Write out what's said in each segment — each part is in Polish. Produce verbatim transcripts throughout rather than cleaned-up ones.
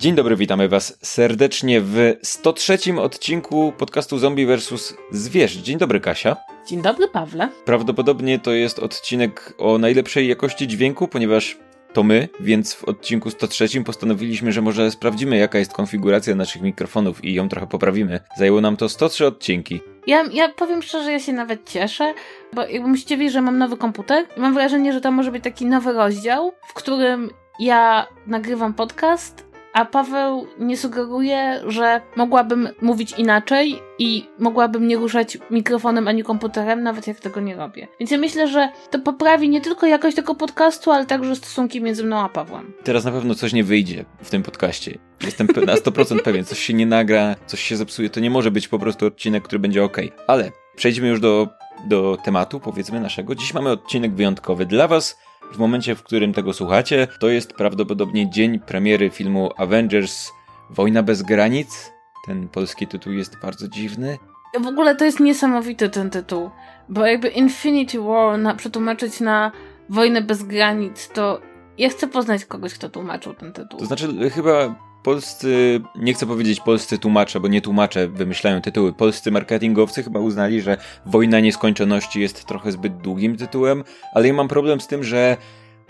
Dzień dobry, witamy Was serdecznie w sto trzecim odcinku podcastu Zombie vs Zwierz. Dzień dobry, Kasia. Dzień dobry, Pawle. Prawdopodobnie to jest odcinek o najlepszej jakości dźwięku, ponieważ to my, więc w odcinku sto trzy postanowiliśmy, że może sprawdzimy, jaka jest konfiguracja naszych mikrofonów i ją trochę poprawimy. Zajęło nam to sto trzy odcinki. Ja, ja powiem szczerze, ja się nawet cieszę, bo jakby musicie wiedzieć, że mam nowy komputer i mam wrażenie, że to może być taki nowy rozdział, w którym ja nagrywam podcast, a Paweł nie sugeruje, że mogłabym mówić inaczej i mogłabym nie ruszać mikrofonem ani komputerem, nawet jak tego nie robię. Więc ja myślę, że to poprawi nie tylko jakość tego podcastu, ale także stosunki między mną a Pawłem. Teraz na pewno coś nie wyjdzie w tym podcaście. Jestem na sto procent pewien. Coś się nie nagra, coś się zepsuje. To nie może być po prostu odcinek, który będzie okej. Okay. Ale przejdźmy już do, do tematu, powiedzmy, naszego. Dziś mamy odcinek wyjątkowy dla Was. W momencie, w którym tego słuchacie, to jest prawdopodobnie dzień premiery filmu Avengers: Wojna bez granic. Ten polski tytuł jest bardzo dziwny. W ogóle to jest niesamowity ten tytuł, bo jakby Infinity War na, przetłumaczyć na Wojnę bez granic, to ja chcę poznać kogoś, kto tłumaczył ten tytuł. To znaczy chyba polscy, nie chcę powiedzieć polscy tłumacze, bo nie tłumacze wymyślają tytuły, polscy marketingowcy chyba uznali, że Wojna Nieskończoności jest trochę zbyt długim tytułem, ale ja mam problem z tym, że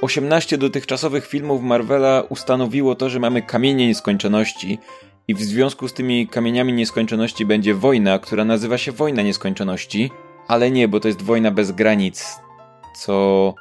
osiemnaście dotychczasowych filmów Marvela ustanowiło to, że mamy kamienie nieskończoności i w związku z tymi kamieniami nieskończoności będzie wojna, która nazywa się Wojna Nieskończoności, ale nie, bo to jest Wojna bez granic, co...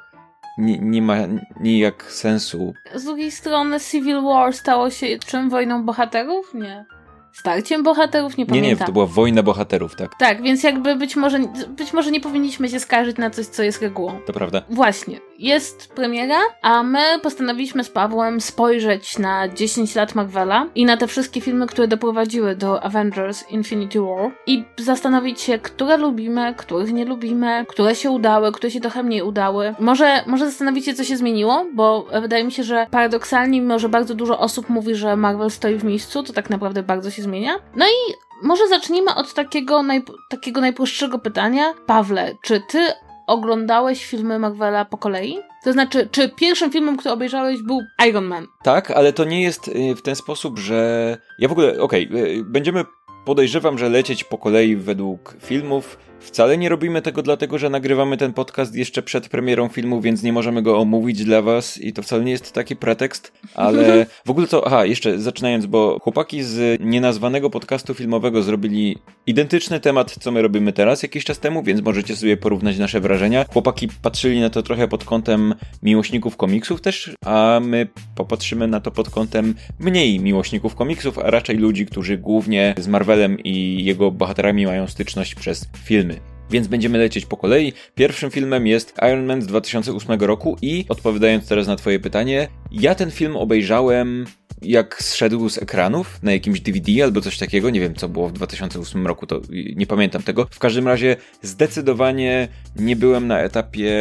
Nie, nie ma nijak sensu. Z drugiej strony Civil War stało się czym? Wojną bohaterów? Nie. Starciem bohaterów? Nie pamiętam. Nie, nie, to była wojna bohaterów, tak. Tak, więc jakby być może, być może nie powinniśmy się skarżyć na coś, co jest regułą. To prawda. Właśnie. Jest premiera, a my postanowiliśmy z Pawłem spojrzeć na dziesięć lat Marvela i na te wszystkie filmy, które doprowadziły do Avengers Infinity War i zastanowić się, które lubimy, których nie lubimy, które się udały, które się trochę mniej udały. Może, może zastanowić się, co się zmieniło, bo wydaje mi się, że paradoksalnie, mimo że bardzo dużo osób mówi, że Marvel stoi w miejscu, to tak naprawdę bardzo się zmienia. No i może zacznijmy od takiego, najp- takiego najprostszego pytania. Pawle, czy ty oglądałeś filmy Marvela po kolei? To znaczy, czy pierwszym filmem, który obejrzałeś, był Iron Man? Tak, ale to nie jest w ten sposób, że... Ja w ogóle, okej, okay, będziemy... Podejrzewam, że lecieć po kolei według filmów. Wcale nie robimy tego dlatego, że nagrywamy ten podcast jeszcze przed premierą filmu, więc nie możemy go omówić dla was i to wcale nie jest taki pretekst, ale w ogóle to, aha, jeszcze zaczynając, bo chłopaki z nienazwanego podcastu filmowego zrobili identyczny temat, co my robimy teraz jakiś czas temu, więc możecie sobie porównać nasze wrażenia. Chłopaki patrzyli na to trochę pod kątem miłośników komiksów też, a my popatrzymy na to pod kątem mniej miłośników komiksów, a raczej ludzi, którzy głównie z Marvelem i jego bohaterami mają styczność przez filmy. Więc będziemy lecieć po kolei. Pierwszym filmem jest Iron Man z dwa tysiące ósmego roku i odpowiadając teraz na twoje pytanie, ja ten film obejrzałem jak zszedł z ekranów na jakimś D V D albo coś takiego, nie wiem co było w dwa tysiące ósmym roku, to nie pamiętam tego. W każdym razie zdecydowanie nie byłem na etapie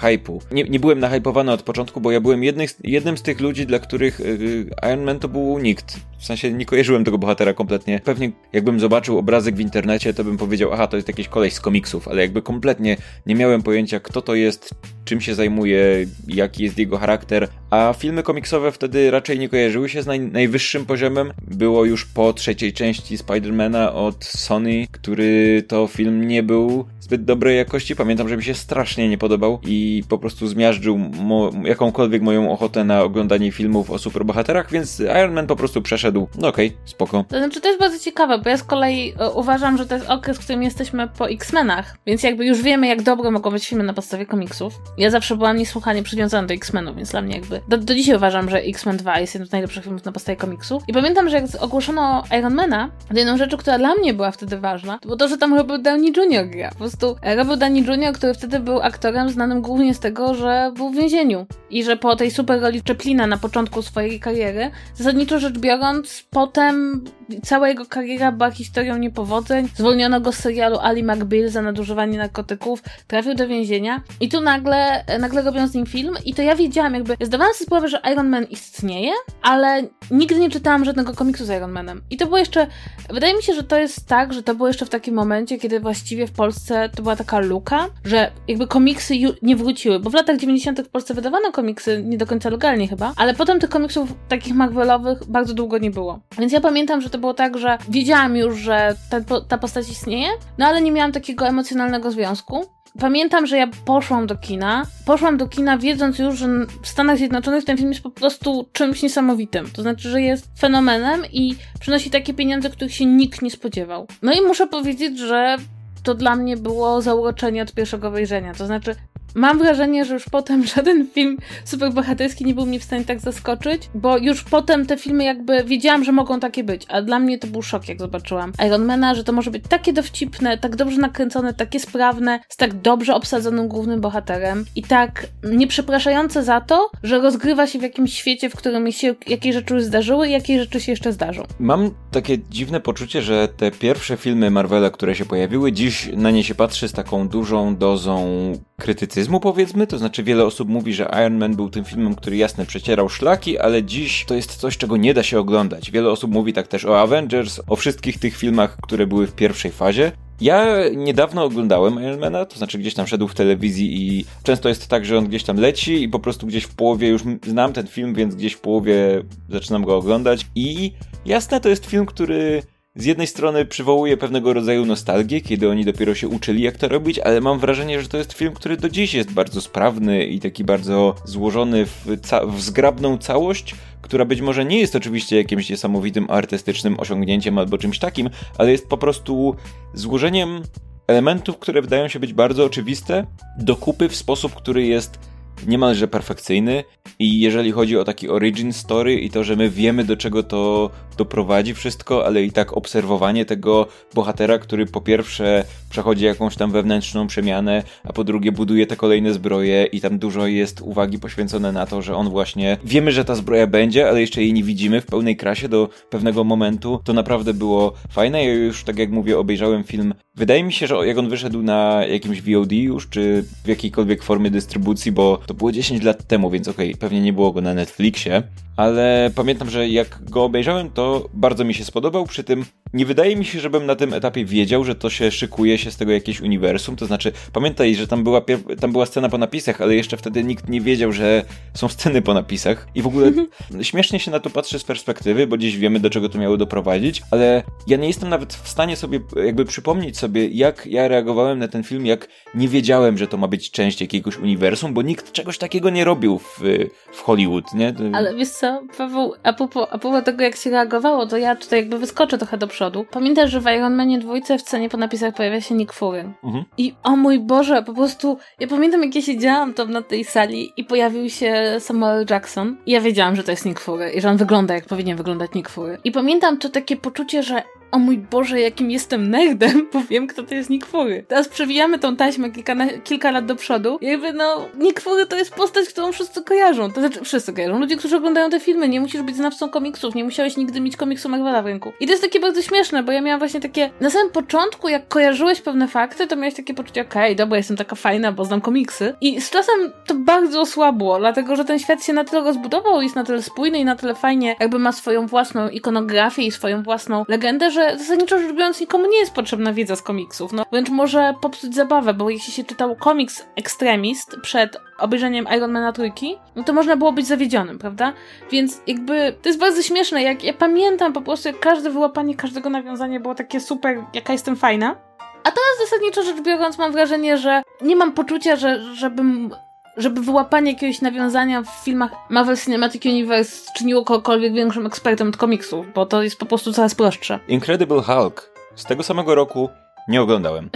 hype'u. Nie, nie byłem nahypowany od początku, bo ja byłem jednym z, jednym z tych ludzi, dla których yy, Iron Man to był nikt. W sensie nie kojarzyłem tego bohatera kompletnie. Pewnie jakbym zobaczył obrazek w internecie, to bym powiedział, aha, to jest jakiś koleś z komiksów, ale jakby kompletnie nie miałem pojęcia, kto to jest, czym się zajmuje, jaki jest jego charakter, a filmy komiksowe wtedy raczej nie kojarzyły się z naj, najwyższym poziomem. Było już po trzeciej części Spidermana od Sony, który to film nie był zbyt dobrej jakości. Pamiętam, że mi się strasznie nie podobał i po prostu zmiażdżył mo- jakąkolwiek moją ochotę na oglądanie filmów o superbohaterach, więc Iron Man po prostu przeszedł. No okej, okay, spoko. To znaczy, to jest bardzo ciekawe, bo ja z kolei e, uważam, że to jest okres, w którym jesteśmy po X-Menach, więc jakby już wiemy, jak dobre mogą być filmy na podstawie komiksów. Ja zawsze byłam niesłychanie przywiązana do X-Menów, więc dla mnie jakby... Do, do dzisiaj uważam, że X-Men dwa jest jednym z najlepszych filmów na podstawie komiksów. I pamiętam, że jak ogłoszono Ironmana, to jedną rzeczą, która dla mnie była wtedy ważna, to było to, że tam Robert Downey junior gra. Po prostu Robert Downey junior, który wtedy był aktorem znanym głównie z tego, że był w więzieniu. I że po tej super roli Chaplina na początku swojej kariery, zasadniczo rzecz biorąc, potem cała jego kariera była historią niepowodzeń. Zwolniono go z serialu Ali McBeal za nadużywanie narkotyków, trafił do więzienia i tu nagle, nagle robią z nim film i to ja wiedziałam, jakby zdawałam sobie sprawę, że Iron Man istnieje, ale nigdy nie czytałam żadnego komiksu z Iron Manem. I to było jeszcze, wydaje mi się, że to jest tak, że to było jeszcze w takim momencie, kiedy właściwie w Polsce to była taka luka, że jakby komiksy ju- nie wróciły, bo w latach dziewięćdziesiątych w Polsce wydawano komiksy, nie do końca legalnie chyba, ale potem tych komiksów takich Marvelowych bardzo długo nie było. Więc ja pamiętam, że to było tak, że wiedziałam już, że ta, ta postać istnieje, no ale nie miałam takiego emocjonalnego związku. Pamiętam, że ja poszłam do kina, poszłam do kina wiedząc już, że w Stanach Zjednoczonych ten film jest po prostu czymś niesamowitym. To znaczy, że jest fenomenem i przynosi takie pieniądze, których się nikt nie spodziewał. No i muszę powiedzieć, że to dla mnie było zauroczenie od pierwszego obejrzenia. To znaczy, mam wrażenie, że już potem żaden film superbohaterski nie był mnie w stanie tak zaskoczyć, bo już potem te filmy jakby wiedziałam, że mogą takie być, a dla mnie to był szok, jak zobaczyłam Ironmana, że to może być takie dowcipne, tak dobrze nakręcone, takie sprawne, z tak dobrze obsadzonym głównym bohaterem i tak nieprzepraszające za to, że rozgrywa się w jakimś świecie, w którym się jakieś rzeczy już zdarzyły i jakie rzeczy się jeszcze zdarzą. Mam takie dziwne poczucie, że te pierwsze filmy Marvela, które się pojawiły, dziś na nie się patrzy z taką dużą dozą krytycyzmu, powiedzmy, to znaczy wiele osób mówi, że Iron Man był tym filmem, który jasne przecierał szlaki, ale dziś to jest coś, czego nie da się oglądać. Wiele osób mówi tak też o Avengers, o wszystkich tych filmach, które były w pierwszej fazie. Ja niedawno oglądałem Ironmana, to znaczy gdzieś tam szedł w telewizji i często jest tak, że on gdzieś tam leci i po prostu gdzieś w połowie już znam ten film, więc gdzieś w połowie zaczynam go oglądać i jasne, to jest film, który z jednej strony przywołuje pewnego rodzaju nostalgię, kiedy oni dopiero się uczyli, jak to robić, ale mam wrażenie, że to jest film, który do dziś jest bardzo sprawny i taki bardzo złożony w, ca- w zgrabną całość, która być może nie jest oczywiście jakimś niesamowitym artystycznym osiągnięciem albo czymś takim, ale jest po prostu złożeniem elementów, które wydają się być bardzo oczywiste, do kupy w sposób, który jest niemalże perfekcyjny i jeżeli chodzi o taki origin story i to, że my wiemy, do czego to doprowadzi wszystko, ale i tak obserwowanie tego bohatera, który po pierwsze przechodzi jakąś tam wewnętrzną przemianę, a po drugie buduje te kolejne zbroje i tam dużo jest uwagi poświęcone na to, że on właśnie wiemy, że ta zbroja będzie, ale jeszcze jej nie widzimy w pełnej krasie do pewnego momentu. To naprawdę było fajne. Ja już, tak jak mówię, obejrzałem film. Wydaje mi się, że jak on wyszedł na jakimś V O D już, czy w jakiejkolwiek formie dystrybucji, bo to było dziesięć lat temu, więc okej, okay, pewnie nie było go na Netflixie, ale pamiętam, że jak go obejrzałem, to bardzo mi się spodobał, przy tym nie wydaje mi się, żebym na tym etapie wiedział, że to się szykuje się z tego jakieś uniwersum, to znaczy pamiętaj, że tam była, pier- tam była scena po napisach, ale jeszcze wtedy nikt nie wiedział, że są sceny po napisach i w ogóle śmiesznie się na to patrzy z perspektywy, bo dziś wiemy, do czego to miało doprowadzić, ale ja nie jestem nawet w stanie sobie jakby przypomnieć sobie, jak ja reagowałem na ten film, jak nie wiedziałem, że to ma być część jakiegoś uniwersum, bo nikt czegoś takiego nie robił w, w Hollywood, nie? Ale wiesz co, Paweł, a propos, a propos tego, jak się reagowało, to ja tutaj jakby wyskoczę trochę do przodu. Pamiętasz, że w Iron Manie dwójce w scenie po napisach pojawia się Nick Fury. Mhm. I o mój Boże, po prostu ja pamiętam, jak ja siedziałam tam na tej sali i pojawił się Samuel Jackson i ja wiedziałam, że to jest Nick Fury i że on wygląda, jak powinien wyglądać Nick Fury. I pamiętam to takie poczucie, że o mój Boże, jakim jestem nerdem, bo wiem, kto to jest Nick Fury. Teraz przewijamy tą taśmę kilka, na, kilka lat do przodu. Jakby no, Nick Fury to jest postać, którą wszyscy kojarzą. To znaczy, wszyscy kojarzą. Ludzie, którzy oglądają te filmy, nie musisz być znawcą komiksów, nie musiałeś nigdy mieć komiksu Marvela w ręku. I to jest takie bardzo śmieszne, bo ja miałam właśnie takie, na samym początku, jak kojarzyłeś pewne fakty, to miałeś takie poczucie, okej, okay, dobra, jestem taka fajna, bo znam komiksy. I z czasem to bardzo osłabło, dlatego, że ten świat się na tyle rozbudował, jest na tyle spójny i na tyle fajnie, jakby ma swoją własną ikonografię i swoją własną legendę, że że zasadniczo rzecz biorąc nikomu nie jest potrzebna wiedza z komiksów, no wręcz może popsuć zabawę, bo jeśli się czytało komiks Ekstremist przed obejrzeniem Ironmana trójki, no to można było być zawiedzionym, prawda? Więc jakby to jest bardzo śmieszne, jak ja pamiętam po prostu, jak każde wyłapanie każdego nawiązania było takie super, jaka jestem fajna, a teraz zasadniczo rzecz biorąc mam wrażenie, że nie mam poczucia, że żebym żeby wyłapanie jakiegoś nawiązania w filmach Marvel Cinematic Universe czyniło kogokolwiek większym ekspertem od komiksów, bo to jest po prostu coraz prostsze. Incredible Hulk z tego samego roku nie oglądałem.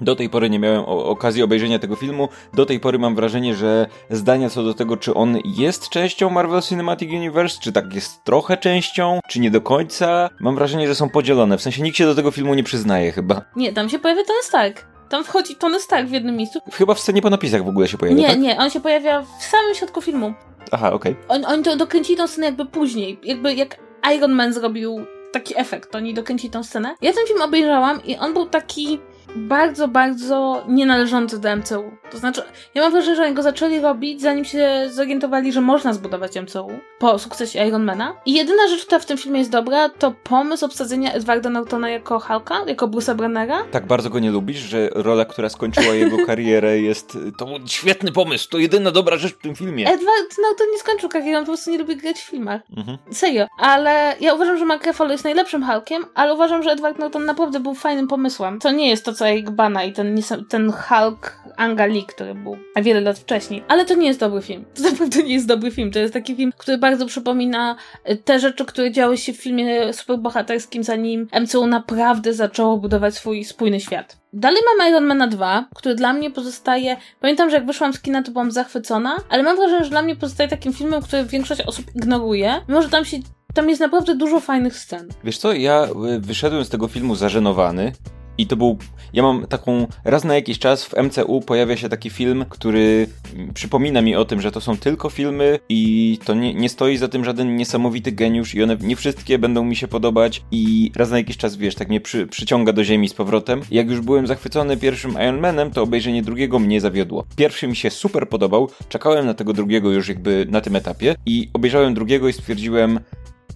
Do tej pory nie miałem o- okazji obejrzenia tego filmu. Do tej pory mam wrażenie, że zdania co do tego, czy on jest częścią Marvel Cinematic Universe, czy tak jest trochę częścią, czy nie do końca, mam wrażenie, że są podzielone. W sensie nikt się do tego filmu nie przyznaje chyba. Nie, tam się pojawia ten Stark. Tam wchodzi Tony Stark w jednym miejscu. Chyba w scenie po napisach w ogóle się pojawia, Nie, tak? nie, on się pojawia w samym środku filmu. Aha, okej. Okay. On, oni to dokręcili tą scenę jakby później. Jakby jak Iron Man zrobił taki efekt, oni dokręcili tą scenę. Ja ten film obejrzałam i on był taki bardzo, bardzo nienależący do M C U. To znaczy, ja mam wrażenie, że oni go zaczęli robić, zanim się zorientowali, że można zbudować M C U po sukcesie Ironmana. I jedyna rzecz, która w tym filmie jest dobra, to pomysł obsadzenia Edwarda Nortona jako Hulka, jako Bruce'a Brannera. Tak bardzo go nie lubisz, że rola, która skończyła jego karierę jest... To świetny pomysł, to jedyna dobra rzecz w tym filmie. Edward Norton nie skończył kariery, on po prostu nie lubi grać w filmach. Mhm. Serio. Ale ja uważam, że Mark Ruffalo jest najlepszym Hulkiem, ale uważam, że Edward Norton naprawdę był fajnym pomysłem. To nie jest to, co Bana i ten, ten Hulk Anga Lee, który był wiele lat wcześniej. Ale to nie jest dobry film. To naprawdę nie jest dobry film. To jest taki film, który bardzo przypomina te rzeczy, które działy się w filmie superbohaterskim, zanim M C U naprawdę zaczęło budować swój spójny świat. Dalej mamy Iron Mana dwa, który dla mnie pozostaje... Pamiętam, że jak wyszłam z kina, to byłam zachwycona, ale mam wrażenie, że dla mnie pozostaje takim filmem, który większość osób ignoruje. Mimo, że tam się... Tam jest naprawdę dużo fajnych scen. Wiesz co, ja wyszedłem z tego filmu zażenowany. I to był... Ja mam taką... Raz na jakiś czas w M C U pojawia się taki film, który przypomina mi o tym, że to są tylko filmy i to nie, nie stoi za tym żaden niesamowity geniusz i one nie wszystkie będą mi się podobać i raz na jakiś czas, wiesz, tak mnie przy, przyciąga do ziemi z powrotem. I jak już byłem zachwycony pierwszym Iron Manem, to obejrzenie drugiego mnie zawiodło. Pierwszy mi się super podobał, czekałem na tego drugiego już jakby na tym etapie i obejrzałem drugiego i stwierdziłem,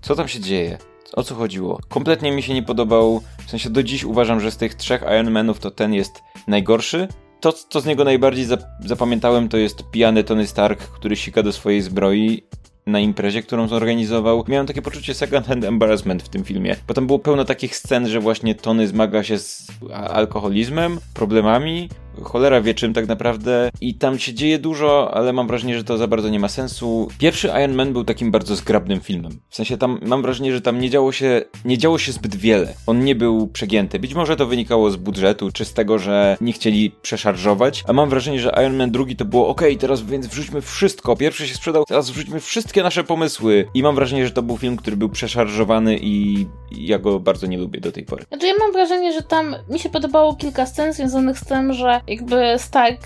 co tam się dzieje? O co chodziło? Kompletnie mi się nie podobał, w sensie do dziś uważam, że z tych trzech Iron Manów to ten jest najgorszy. To, co z niego najbardziej zapamiętałem, to jest pijany Tony Stark, który sika do swojej zbroi na imprezie, którą zorganizował. Miałem takie poczucie second hand embarrassment w tym filmie, bo tam było pełno takich scen, że właśnie Tony zmaga się z alkoholizmem, problemami, cholera wie czym tak naprawdę i tam się dzieje dużo, ale mam wrażenie, że to za bardzo nie ma sensu. Pierwszy Iron Man był takim bardzo zgrabnym filmem. W sensie tam mam wrażenie, że tam nie działo się, nie działo się zbyt wiele. On nie był przegięty. Być może to wynikało z budżetu, czy z tego, że nie chcieli przeszarżować, a mam wrażenie, że Iron Man drugi to było okej, okay, teraz więc wrzućmy wszystko. Pierwszy się sprzedał, teraz wrzućmy wszystkie nasze pomysły. I mam wrażenie, że to był film, który był przeszarżowany i ja go bardzo nie lubię do tej pory. Znaczy ja mam wrażenie, że tam mi się podobało kilka scen związanych z tym, że jakby Stark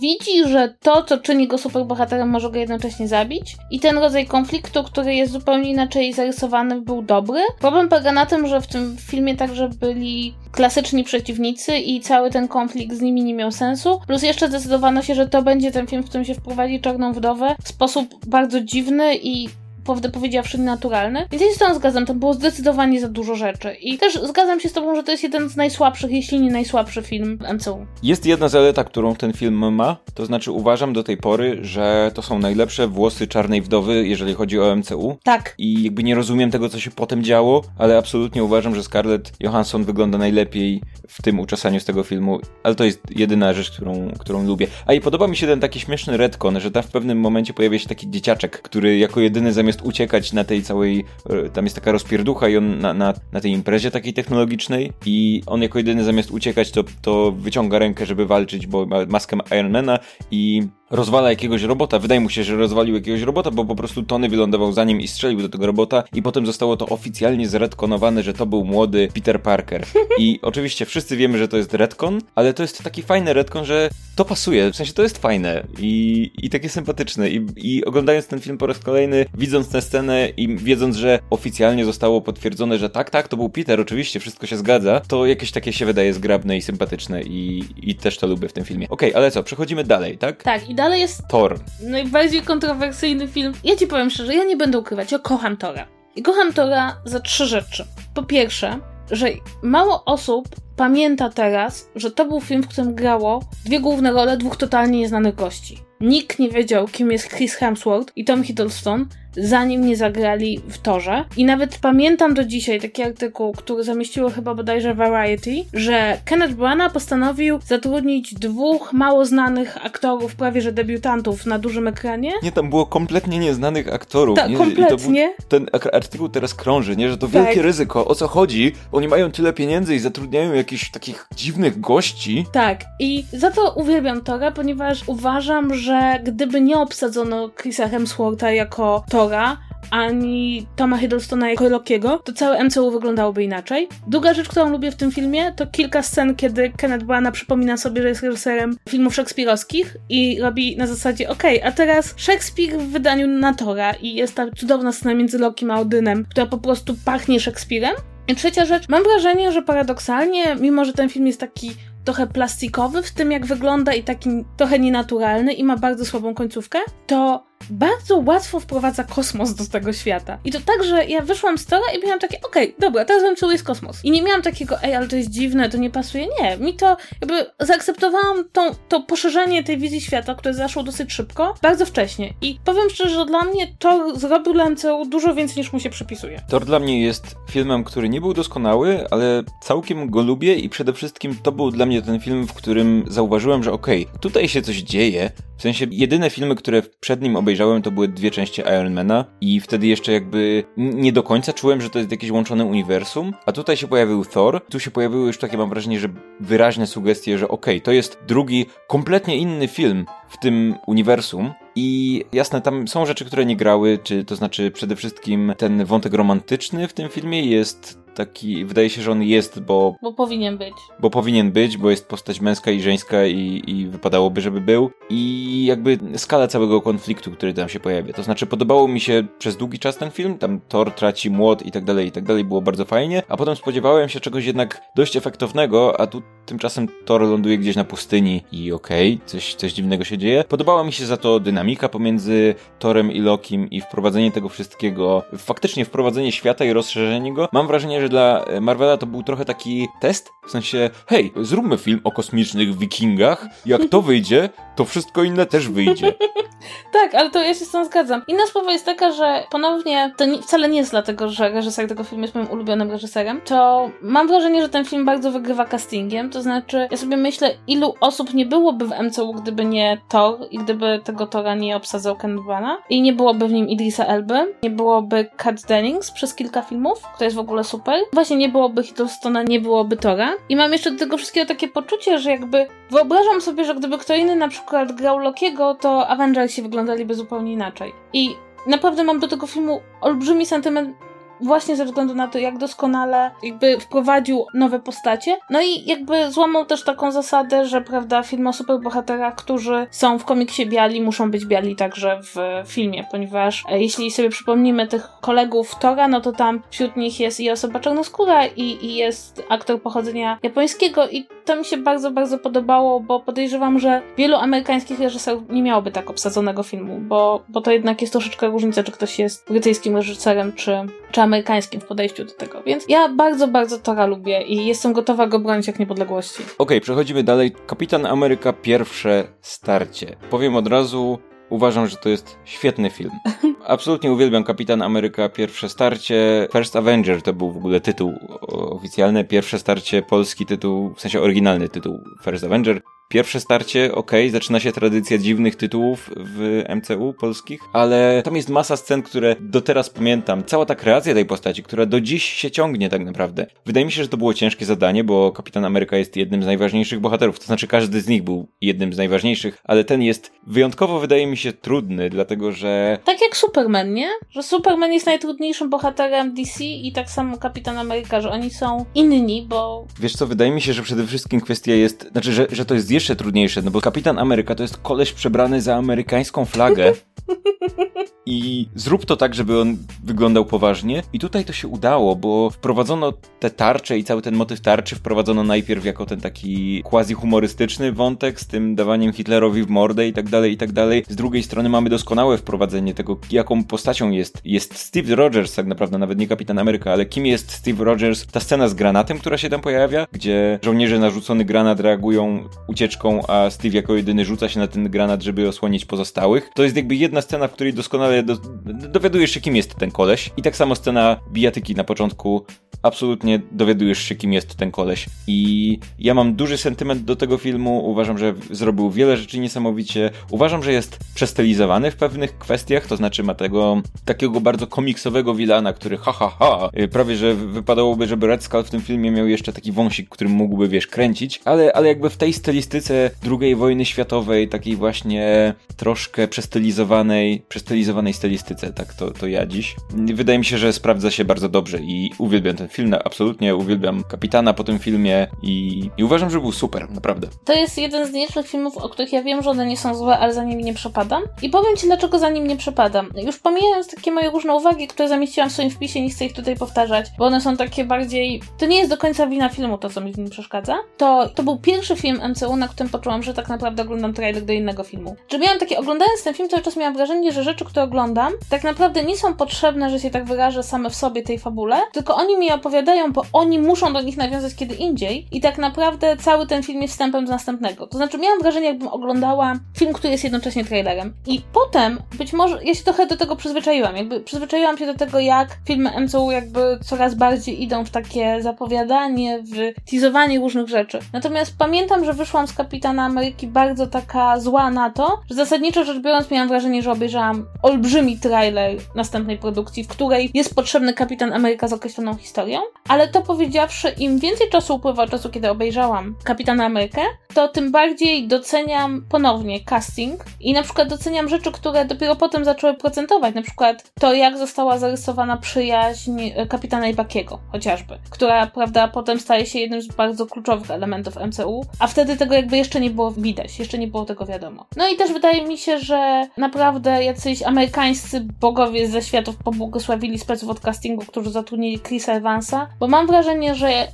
widzi, że to, co czyni go superbohaterem, może go jednocześnie zabić i ten rodzaj konfliktu, który jest zupełnie inaczej zarysowany, był dobry. Problem polega na tym, że w tym filmie także byli klasyczni przeciwnicy i cały ten konflikt z nimi nie miał sensu. Plus jeszcze zdecydowano się, że to będzie ten film, w którym się wprowadzi Czarną Wdowę w sposób bardzo dziwny i prawdę powiedziawszy naturalny. Więc ja się z tą zgadzam, tam było zdecydowanie za dużo rzeczy. I też zgadzam się z tobą, że to jest jeden z najsłabszych, jeśli nie najsłabszy film M C U. Jest jedna zaleta, którą ten film ma, to znaczy uważam do tej pory, że to są najlepsze włosy Czarnej Wdowy, jeżeli chodzi o M C U. Tak. I jakby nie rozumiem tego, co się potem działo, ale absolutnie uważam, że Scarlett Johansson wygląda najlepiej w tym uczesaniu z tego filmu, ale to jest jedyna rzecz, którą, którą lubię. A i podoba mi się ten taki śmieszny retcon, że tam w pewnym momencie pojawia się taki dzieciaczek, który jako jedyny zamiast uciekać na tej całej, tam jest taka rozpierducha i on na, na, na tej imprezie takiej technologicznej i on jako jedyny zamiast uciekać to, to wyciąga rękę, żeby walczyć, bo ma maskę Ironmana i rozwala jakiegoś robota. Wydaje mu się, że rozwalił jakiegoś robota, bo po prostu Tony wylądował za nim i strzelił do tego robota i potem zostało to oficjalnie zretkonowane, że to był młody Peter Parker. I oczywiście wszyscy wiemy, że to jest retcon, ale to jest taki fajny retcon, że to pasuje. W sensie to jest fajne i, i takie sympatyczne. I, I oglądając ten film po raz kolejny, widząc tę scenę i wiedząc, że oficjalnie zostało potwierdzone, że tak, tak, to był Peter, oczywiście, wszystko się zgadza, to jakieś takie się wydaje zgrabne i sympatyczne i, i też to lubię w tym filmie. Okej, okay, ale co, przechodzimy dalej, tak? Tak, i dalej jest Thor. Najbardziej kontrowersyjny film. Ja ci powiem szczerze, ja nie będę ukrywać, ja kocham Thora. I kocham Thora za trzy rzeczy. Po pierwsze, że mało osób pamięta teraz, że to był film, w którym grało dwie główne role dwóch totalnie nieznanych gości. Nikt nie wiedział, kim jest Chris Hemsworth i Tom Hiddleston, zanim nie zagrali w Torze. I nawet pamiętam do dzisiaj taki artykuł, który zamieściło chyba bodajże Variety, że Kenneth Branagh postanowił zatrudnić dwóch mało znanych aktorów, prawie że debiutantów na dużym ekranie. Nie, tam było kompletnie nieznanych aktorów. Tak, nie, kompletnie. To był, ten artykuł teraz krąży, nie, że to wielkie tak. ryzyko. O co chodzi? Oni mają tyle pieniędzy i zatrudniają jakichś takich dziwnych gości. Tak. I za to uwielbiam Tora, ponieważ uważam, że gdyby nie obsadzono Chrisa Hemswortha jako Tora, ani Toma Hiddlestona jako Lokiego, to całe M C U wyglądałoby inaczej. Druga rzecz, którą lubię w tym filmie, to kilka scen, kiedy Kenneth Branagh przypomina sobie, że jest reżyserem filmów szekspirowskich i robi na zasadzie okej, okay, a teraz Szekspir w wydaniu na Thora i jest ta cudowna scena między Lokim a Odynem, która po prostu pachnie Szekspirem. I trzecia rzecz, mam wrażenie, że paradoksalnie, mimo że ten film jest taki trochę plastikowy w tym, jak wygląda i taki trochę nienaturalny i ma bardzo słabą końcówkę, to bardzo łatwo wprowadza kosmos do tego świata. I to tak, że ja wyszłam z tora i miałam takie, okej, okay, dobra, teraz wiem, czym jest kosmos. I nie miałam takiego, ej, ale to jest dziwne, to nie pasuje. Nie, mi to jakby zaakceptowałam tą, to poszerzenie tej wizji świata, które zaszło dosyć szybko, bardzo wcześnie. I powiem szczerze, że dla mnie Thor zrobił dla M C U dużo więcej, niż mu się przypisuje. Thor dla mnie jest filmem, który nie był doskonały, ale całkiem go lubię i przede wszystkim to był dla mnie ten film, w którym zauważyłem, że okej, okay, tutaj się coś dzieje. W sensie jedyne filmy, które przed nim obejrzałem, to były dwie części Ironmana i wtedy jeszcze jakby nie do końca czułem, że to jest jakieś łączone uniwersum, a tutaj się pojawił Thor, tu się pojawiły już takie, mam wrażenie, że wyraźne sugestie, że okej, okay, to jest drugi, kompletnie inny film w tym uniwersum. I jasne, tam są rzeczy, które nie grały, czy to znaczy przede wszystkim ten wątek romantyczny w tym filmie jest taki, wydaje się, że on jest, bo... Bo powinien być. Bo powinien być, bo jest postać męska i żeńska i, i wypadałoby, żeby był. I jakby skala całego konfliktu, który tam się pojawia. To znaczy podobało mi się przez długi czas ten film, tam Thor traci młot i tak dalej, i tak dalej, było bardzo fajnie, a potem spodziewałem się czegoś jednak dość efektownego, a tu tymczasem Thor ląduje gdzieś na pustyni i okej, okay, coś, coś dziwnego się dzieje. Podobała mi się za to dynamika pomiędzy Thorem i Lokim i wprowadzenie tego wszystkiego, faktycznie wprowadzenie świata i rozszerzenie go. Mam wrażenie, że dla Marvela to był trochę taki test, w sensie, hej, zróbmy film o kosmicznych wikingach, jak to wyjdzie, to wszystko inne też wyjdzie. Tak, ale to ja się z tym zgadzam. Inna sprawa jest taka, że ponownie, to nie, wcale nie jest dlatego, że reżyser tego filmu jest moim ulubionym reżyserem, to mam wrażenie, że ten film bardzo wygrywa castingiem, to znaczy, ja sobie myślę, ilu osób nie byłoby w M C U, gdyby nie Thor i gdyby tego Thora nie obsadzał Kenneth Branagh i nie byłoby w nim Idrisa Elby, nie byłoby Kat Dennings przez kilka filmów, która jest w ogóle super, właśnie nie byłoby Hiddlestona, nie byłoby Thora i mam jeszcze do tego wszystkiego takie poczucie, że jakby wyobrażam sobie, że gdyby kto inny na przykład grał Lokiego, to Avengersi wyglądaliby zupełnie inaczej. I naprawdę mam do tego filmu olbrzymi sentyment właśnie ze względu na to, jak doskonale jakby wprowadził nowe postacie. No i jakby złamał też taką zasadę, że prawda, film o superbohaterach, którzy są w komiksie biali, muszą być biali także w filmie, ponieważ e, jeśli sobie przypomnimy tych kolegów Thora, no to tam wśród nich jest i osoba czarnoskóra i, i jest aktor pochodzenia japońskiego i to mi się bardzo, bardzo podobało, bo podejrzewam, że wielu amerykańskich reżyserów nie miałoby tak obsadzonego filmu, bo, bo to jednak jest troszeczkę różnica, czy ktoś jest brytyjskim reżyserem, czy, czy amerykańskim w podejściu do tego, więc ja bardzo, bardzo Thora lubię i jestem gotowa go bronić jak niepodległości. Okej, okay, przechodzimy dalej. Kapitan Ameryka, pierwsze starcie. Powiem od razu, uważam, że to jest świetny film. Absolutnie uwielbiam Kapitan Ameryka, pierwsze starcie. First Avenger to był w ogóle tytuł oficjalny, pierwsze starcie, polski tytuł, w sensie oryginalny tytuł First Avenger. Pierwsze starcie, okej, okay, zaczyna się tradycja dziwnych tytułów w M C U polskich, ale tam jest masa scen, które do teraz pamiętam. Cała ta kreacja tej postaci, która do dziś się ciągnie tak naprawdę. Wydaje mi się, że to było ciężkie zadanie, bo Kapitan Ameryka jest jednym z najważniejszych bohaterów, to znaczy każdy z nich był jednym z najważniejszych, ale ten jest wyjątkowo, wydaje mi się, trudny, dlatego że... Tak jak Superman, nie? Że Superman jest najtrudniejszym bohaterem D C i tak samo Kapitan Ameryka, że oni są inni, bo... Wiesz co, wydaje mi się, że przede wszystkim kwestia jest... Znaczy, że, że to jest jeszcze trudniejsze, no bo Kapitan Ameryka to jest koleś przebrany za amerykańską flagę i zrób to tak, żeby on wyglądał poważnie i tutaj to się udało, bo wprowadzono te tarcze i cały ten motyw tarczy wprowadzono najpierw jako ten taki quasi-humorystyczny wątek z tym dawaniem Hitlerowi w mordę i tak dalej, i tak dalej. Z drugiej strony mamy doskonałe wprowadzenie tego, jaką postacią jest, jest Steve Rogers tak naprawdę, nawet nie Kapitan Ameryka, ale kim jest Steve Rogers, ta scena z granatem, która się tam pojawia, gdzie żołnierze narzucony granat reagują ucieczką, a Steve jako jedyny rzuca się na ten granat, żeby osłonić pozostałych. To jest jakby jedna scena, w której doskonale do, dowiadujesz się, kim jest ten koleś. I tak samo scena bijatyki na początku. Absolutnie dowiadujesz się, kim jest ten koleś. I ja mam duży sentyment do tego filmu. Uważam, że zrobił wiele rzeczy niesamowicie. Uważam, że jest przestylizowany w pewnych kwestiach, to znaczy ma tego takiego bardzo komiksowego wilana, który ha, ha, ha. Prawie, że wypadałoby, żeby Red Skull w tym filmie miał jeszcze taki wąsik, którym mógłby, wiesz, kręcić. Ale, ale jakby w tej stylistyce estetyce drugiej wojny światowej, takiej właśnie troszkę przestylizowanej, przestylizowanej stylistyce, tak to, to ja dziś. Wydaje mi się, że sprawdza się bardzo dobrze i uwielbiam ten film, absolutnie uwielbiam Kapitana po tym filmie i, i uważam, że był super, naprawdę. To jest jeden z nielicznych filmów, o których ja wiem, że one nie są złe, ale za nimi nie przepadam. I powiem Ci, dlaczego za nim nie przepadam. Już pomijając takie moje różne uwagi, które zamieściłam w swoim wpisie, nie chcę ich tutaj powtarzać, bo one są takie bardziej... To nie jest do końca wina filmu, to co mi w nim przeszkadza. To, to był pierwszy film M C U, na którym poczułam, że tak naprawdę oglądam trailer do innego filmu. Że miałam takie, oglądając ten film, cały czas miałam wrażenie, że rzeczy, które oglądam, tak naprawdę nie są potrzebne, że się tak wyrażę, same w sobie tej fabule, tylko oni mi je opowiadają, bo oni muszą do nich nawiązać kiedy indziej i tak naprawdę cały ten film jest wstępem z następnego. To znaczy miałam wrażenie, jakbym oglądała film, który jest jednocześnie trailerem. I potem, być może, ja się trochę do tego przyzwyczaiłam, jakby przyzwyczaiłam się do tego, jak filmy M C U jakby coraz bardziej idą w takie zapowiadanie, w teasowanie różnych rzeczy. Natomiast pamiętam, że wyszłam z Kapitana Ameryki bardzo taka zła na to, że zasadniczo rzecz biorąc miałam wrażenie, że obejrzałam olbrzymi trailer następnej produkcji, w której jest potrzebny Kapitan Ameryka z określoną historią, ale to powiedziawszy, im więcej czasu upływa czasu, kiedy obejrzałam Kapitana Amerykę, to tym bardziej doceniam ponownie casting i na przykład doceniam rzeczy, które dopiero potem zaczęły procentować, na przykład to, jak została zarysowana przyjaźń Kapitana i Buckiego, chociażby, która, prawda, potem staje się jednym z bardzo kluczowych elementów M C U, a wtedy tego jakby jeszcze nie było widać, jeszcze nie było tego wiadomo. No i też wydaje mi się, że naprawdę jacyś amerykańscy bogowie ze światów pobłogosławili speców od castingu, którzy zatrudnili Chrisa Evansa, bo mam wrażenie, że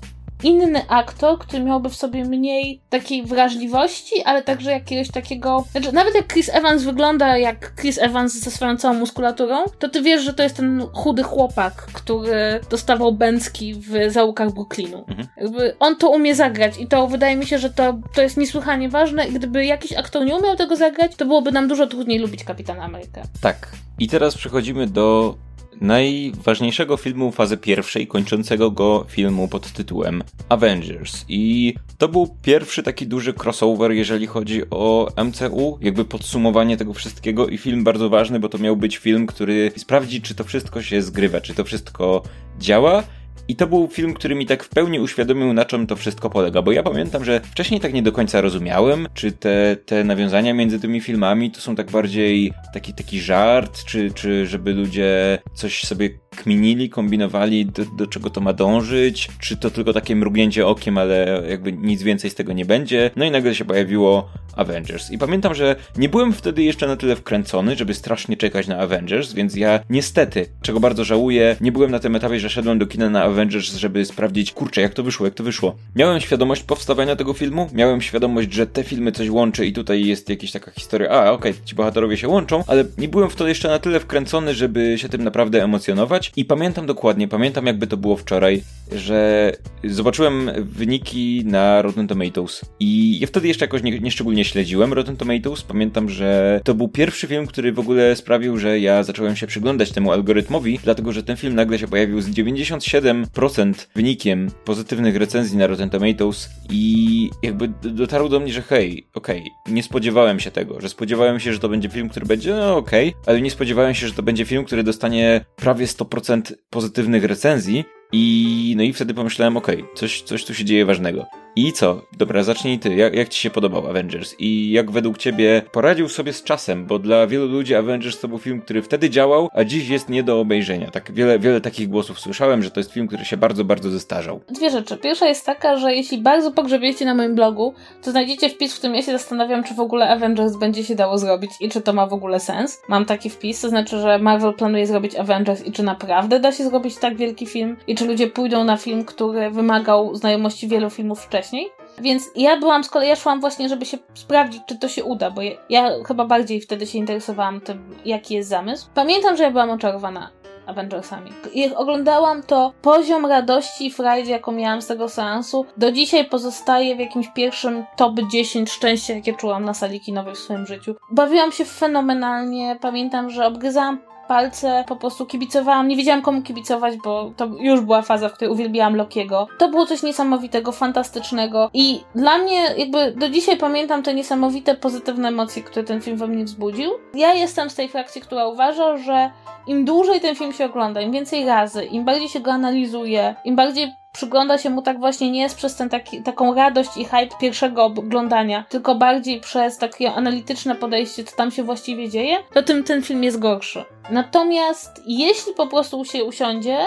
inny aktor, który miałby w sobie mniej takiej wrażliwości, ale także jakiegoś takiego... Znaczy, nawet jak Chris Evans wygląda jak Chris Evans ze swoją całą muskulaturą, to ty wiesz, że to jest ten chudy chłopak, który dostawał bęcki w Zaułkach Brooklynu. Mhm. Jakby on to umie zagrać i to wydaje mi się, że to, to jest niesłychanie ważne i gdyby jakiś aktor nie umiał tego zagrać, to byłoby nam dużo trudniej lubić Kapitana Amerykę. Tak. I teraz przechodzimy do najważniejszego filmu fazy pierwszej, kończącego go filmu pod tytułem Avengers. I to był pierwszy taki duży crossover, jeżeli chodzi o M C U, jakby podsumowanie tego wszystkiego i film bardzo ważny, bo to miał być film, który sprawdzi, czy to wszystko się zgrywa, czy to wszystko działa. I to był film, który mi tak w pełni uświadomił, na czym to wszystko polega, bo ja pamiętam, że wcześniej tak nie do końca rozumiałem, czy te, te nawiązania między tymi filmami to są tak bardziej taki, taki żart, czy, czy żeby ludzie coś sobie kminili, kombinowali, do, do czego to ma dążyć, czy to tylko takie mrugnięcie okiem, ale jakby nic więcej z tego nie będzie. No i nagle się pojawiło Avengers. I pamiętam, że nie byłem wtedy jeszcze na tyle wkręcony, żeby strasznie czekać na Avengers, więc ja niestety, czego bardzo żałuję, nie byłem na tym etapie, że szedłem do kina na Avengers, żeby sprawdzić, kurczę, jak to wyszło, jak to wyszło. Miałem świadomość powstawania tego filmu, miałem świadomość, że te filmy coś łączy i tutaj jest jakaś taka historia, a okej, okay, ci bohaterowie się łączą, ale nie byłem w to jeszcze na tyle wkręcony, żeby się tym naprawdę emocjonować i pamiętam dokładnie, pamiętam jakby to było wczoraj, że zobaczyłem wyniki na Rotten Tomatoes i ja wtedy jeszcze jakoś nie, nie szczególnie śledziłem Rotten Tomatoes, pamiętam, że to był pierwszy film, który w ogóle sprawił, że ja zacząłem się przyglądać temu algorytmowi, dlatego, że ten film nagle się pojawił z dziewięćdziesiąt siedem procent wynikiem pozytywnych recenzji na Rotten Tomatoes i jakby dotarło do mnie, że hej, okej, okay, nie spodziewałem się tego, że spodziewałem się, że to będzie film, który będzie, no okej, okay, ale nie spodziewałem się, że to będzie film, który dostanie prawie sto procent pozytywnych recenzji i no i wtedy pomyślałem, okej, okay, coś, coś tu się dzieje ważnego. I co? Dobra, zacznij ty. Jak, jak ci się podobał Avengers? I jak według ciebie poradził sobie z czasem? Bo dla wielu ludzi Avengers to był film, który wtedy działał, a dziś jest nie do obejrzenia. Tak wiele, wiele takich głosów słyszałem, że to jest film, który się bardzo, bardzo zestarzał. Dwie rzeczy. Pierwsza jest taka, że jeśli bardzo pogrzebiecie na moim blogu, to znajdziecie wpis, w którym ja się zastanawiam, czy w ogóle Avengers będzie się dało zrobić i czy to ma w ogóle sens. Mam taki wpis, to znaczy, że Marvel planuje zrobić Avengers i czy naprawdę da się zrobić tak wielki film i czy ludzie pójdą na film, który wymagał znajomości wielu filmów wcześniej. Więc ja byłam z kolei, ja szłam właśnie, żeby się sprawdzić, czy to się uda, bo ja, ja chyba bardziej wtedy się interesowałam tym, jaki jest zamysł. Pamiętam, że ja byłam oczarowana Avengersami. Jak oglądałam, to poziom radości i frajdy, jaką miałam z tego seansu, do dzisiaj pozostaje w jakimś pierwszym top dziesięć szczęścia, jakie czułam na sali kinowej w swoim życiu. Bawiłam się fenomenalnie, pamiętam, że obgryzałam palce, po prostu kibicowałam, nie wiedziałam komu kibicować, bo to już była faza, w której uwielbiałam Lokiego. To było coś niesamowitego, fantastycznego i dla mnie jakby do dzisiaj pamiętam te niesamowite pozytywne emocje, które ten film we mnie wzbudził. Ja jestem z tej frakcji, która uważa, że im dłużej ten film się ogląda, im więcej razy, im bardziej się go analizuje, im bardziej przygląda się mu tak właśnie nie przez tę taki, taką radość i hype pierwszego oglądania, tylko bardziej przez takie analityczne podejście, co tam się właściwie dzieje, to tym ten film jest gorszy. Natomiast jeśli po prostu się usiądzie,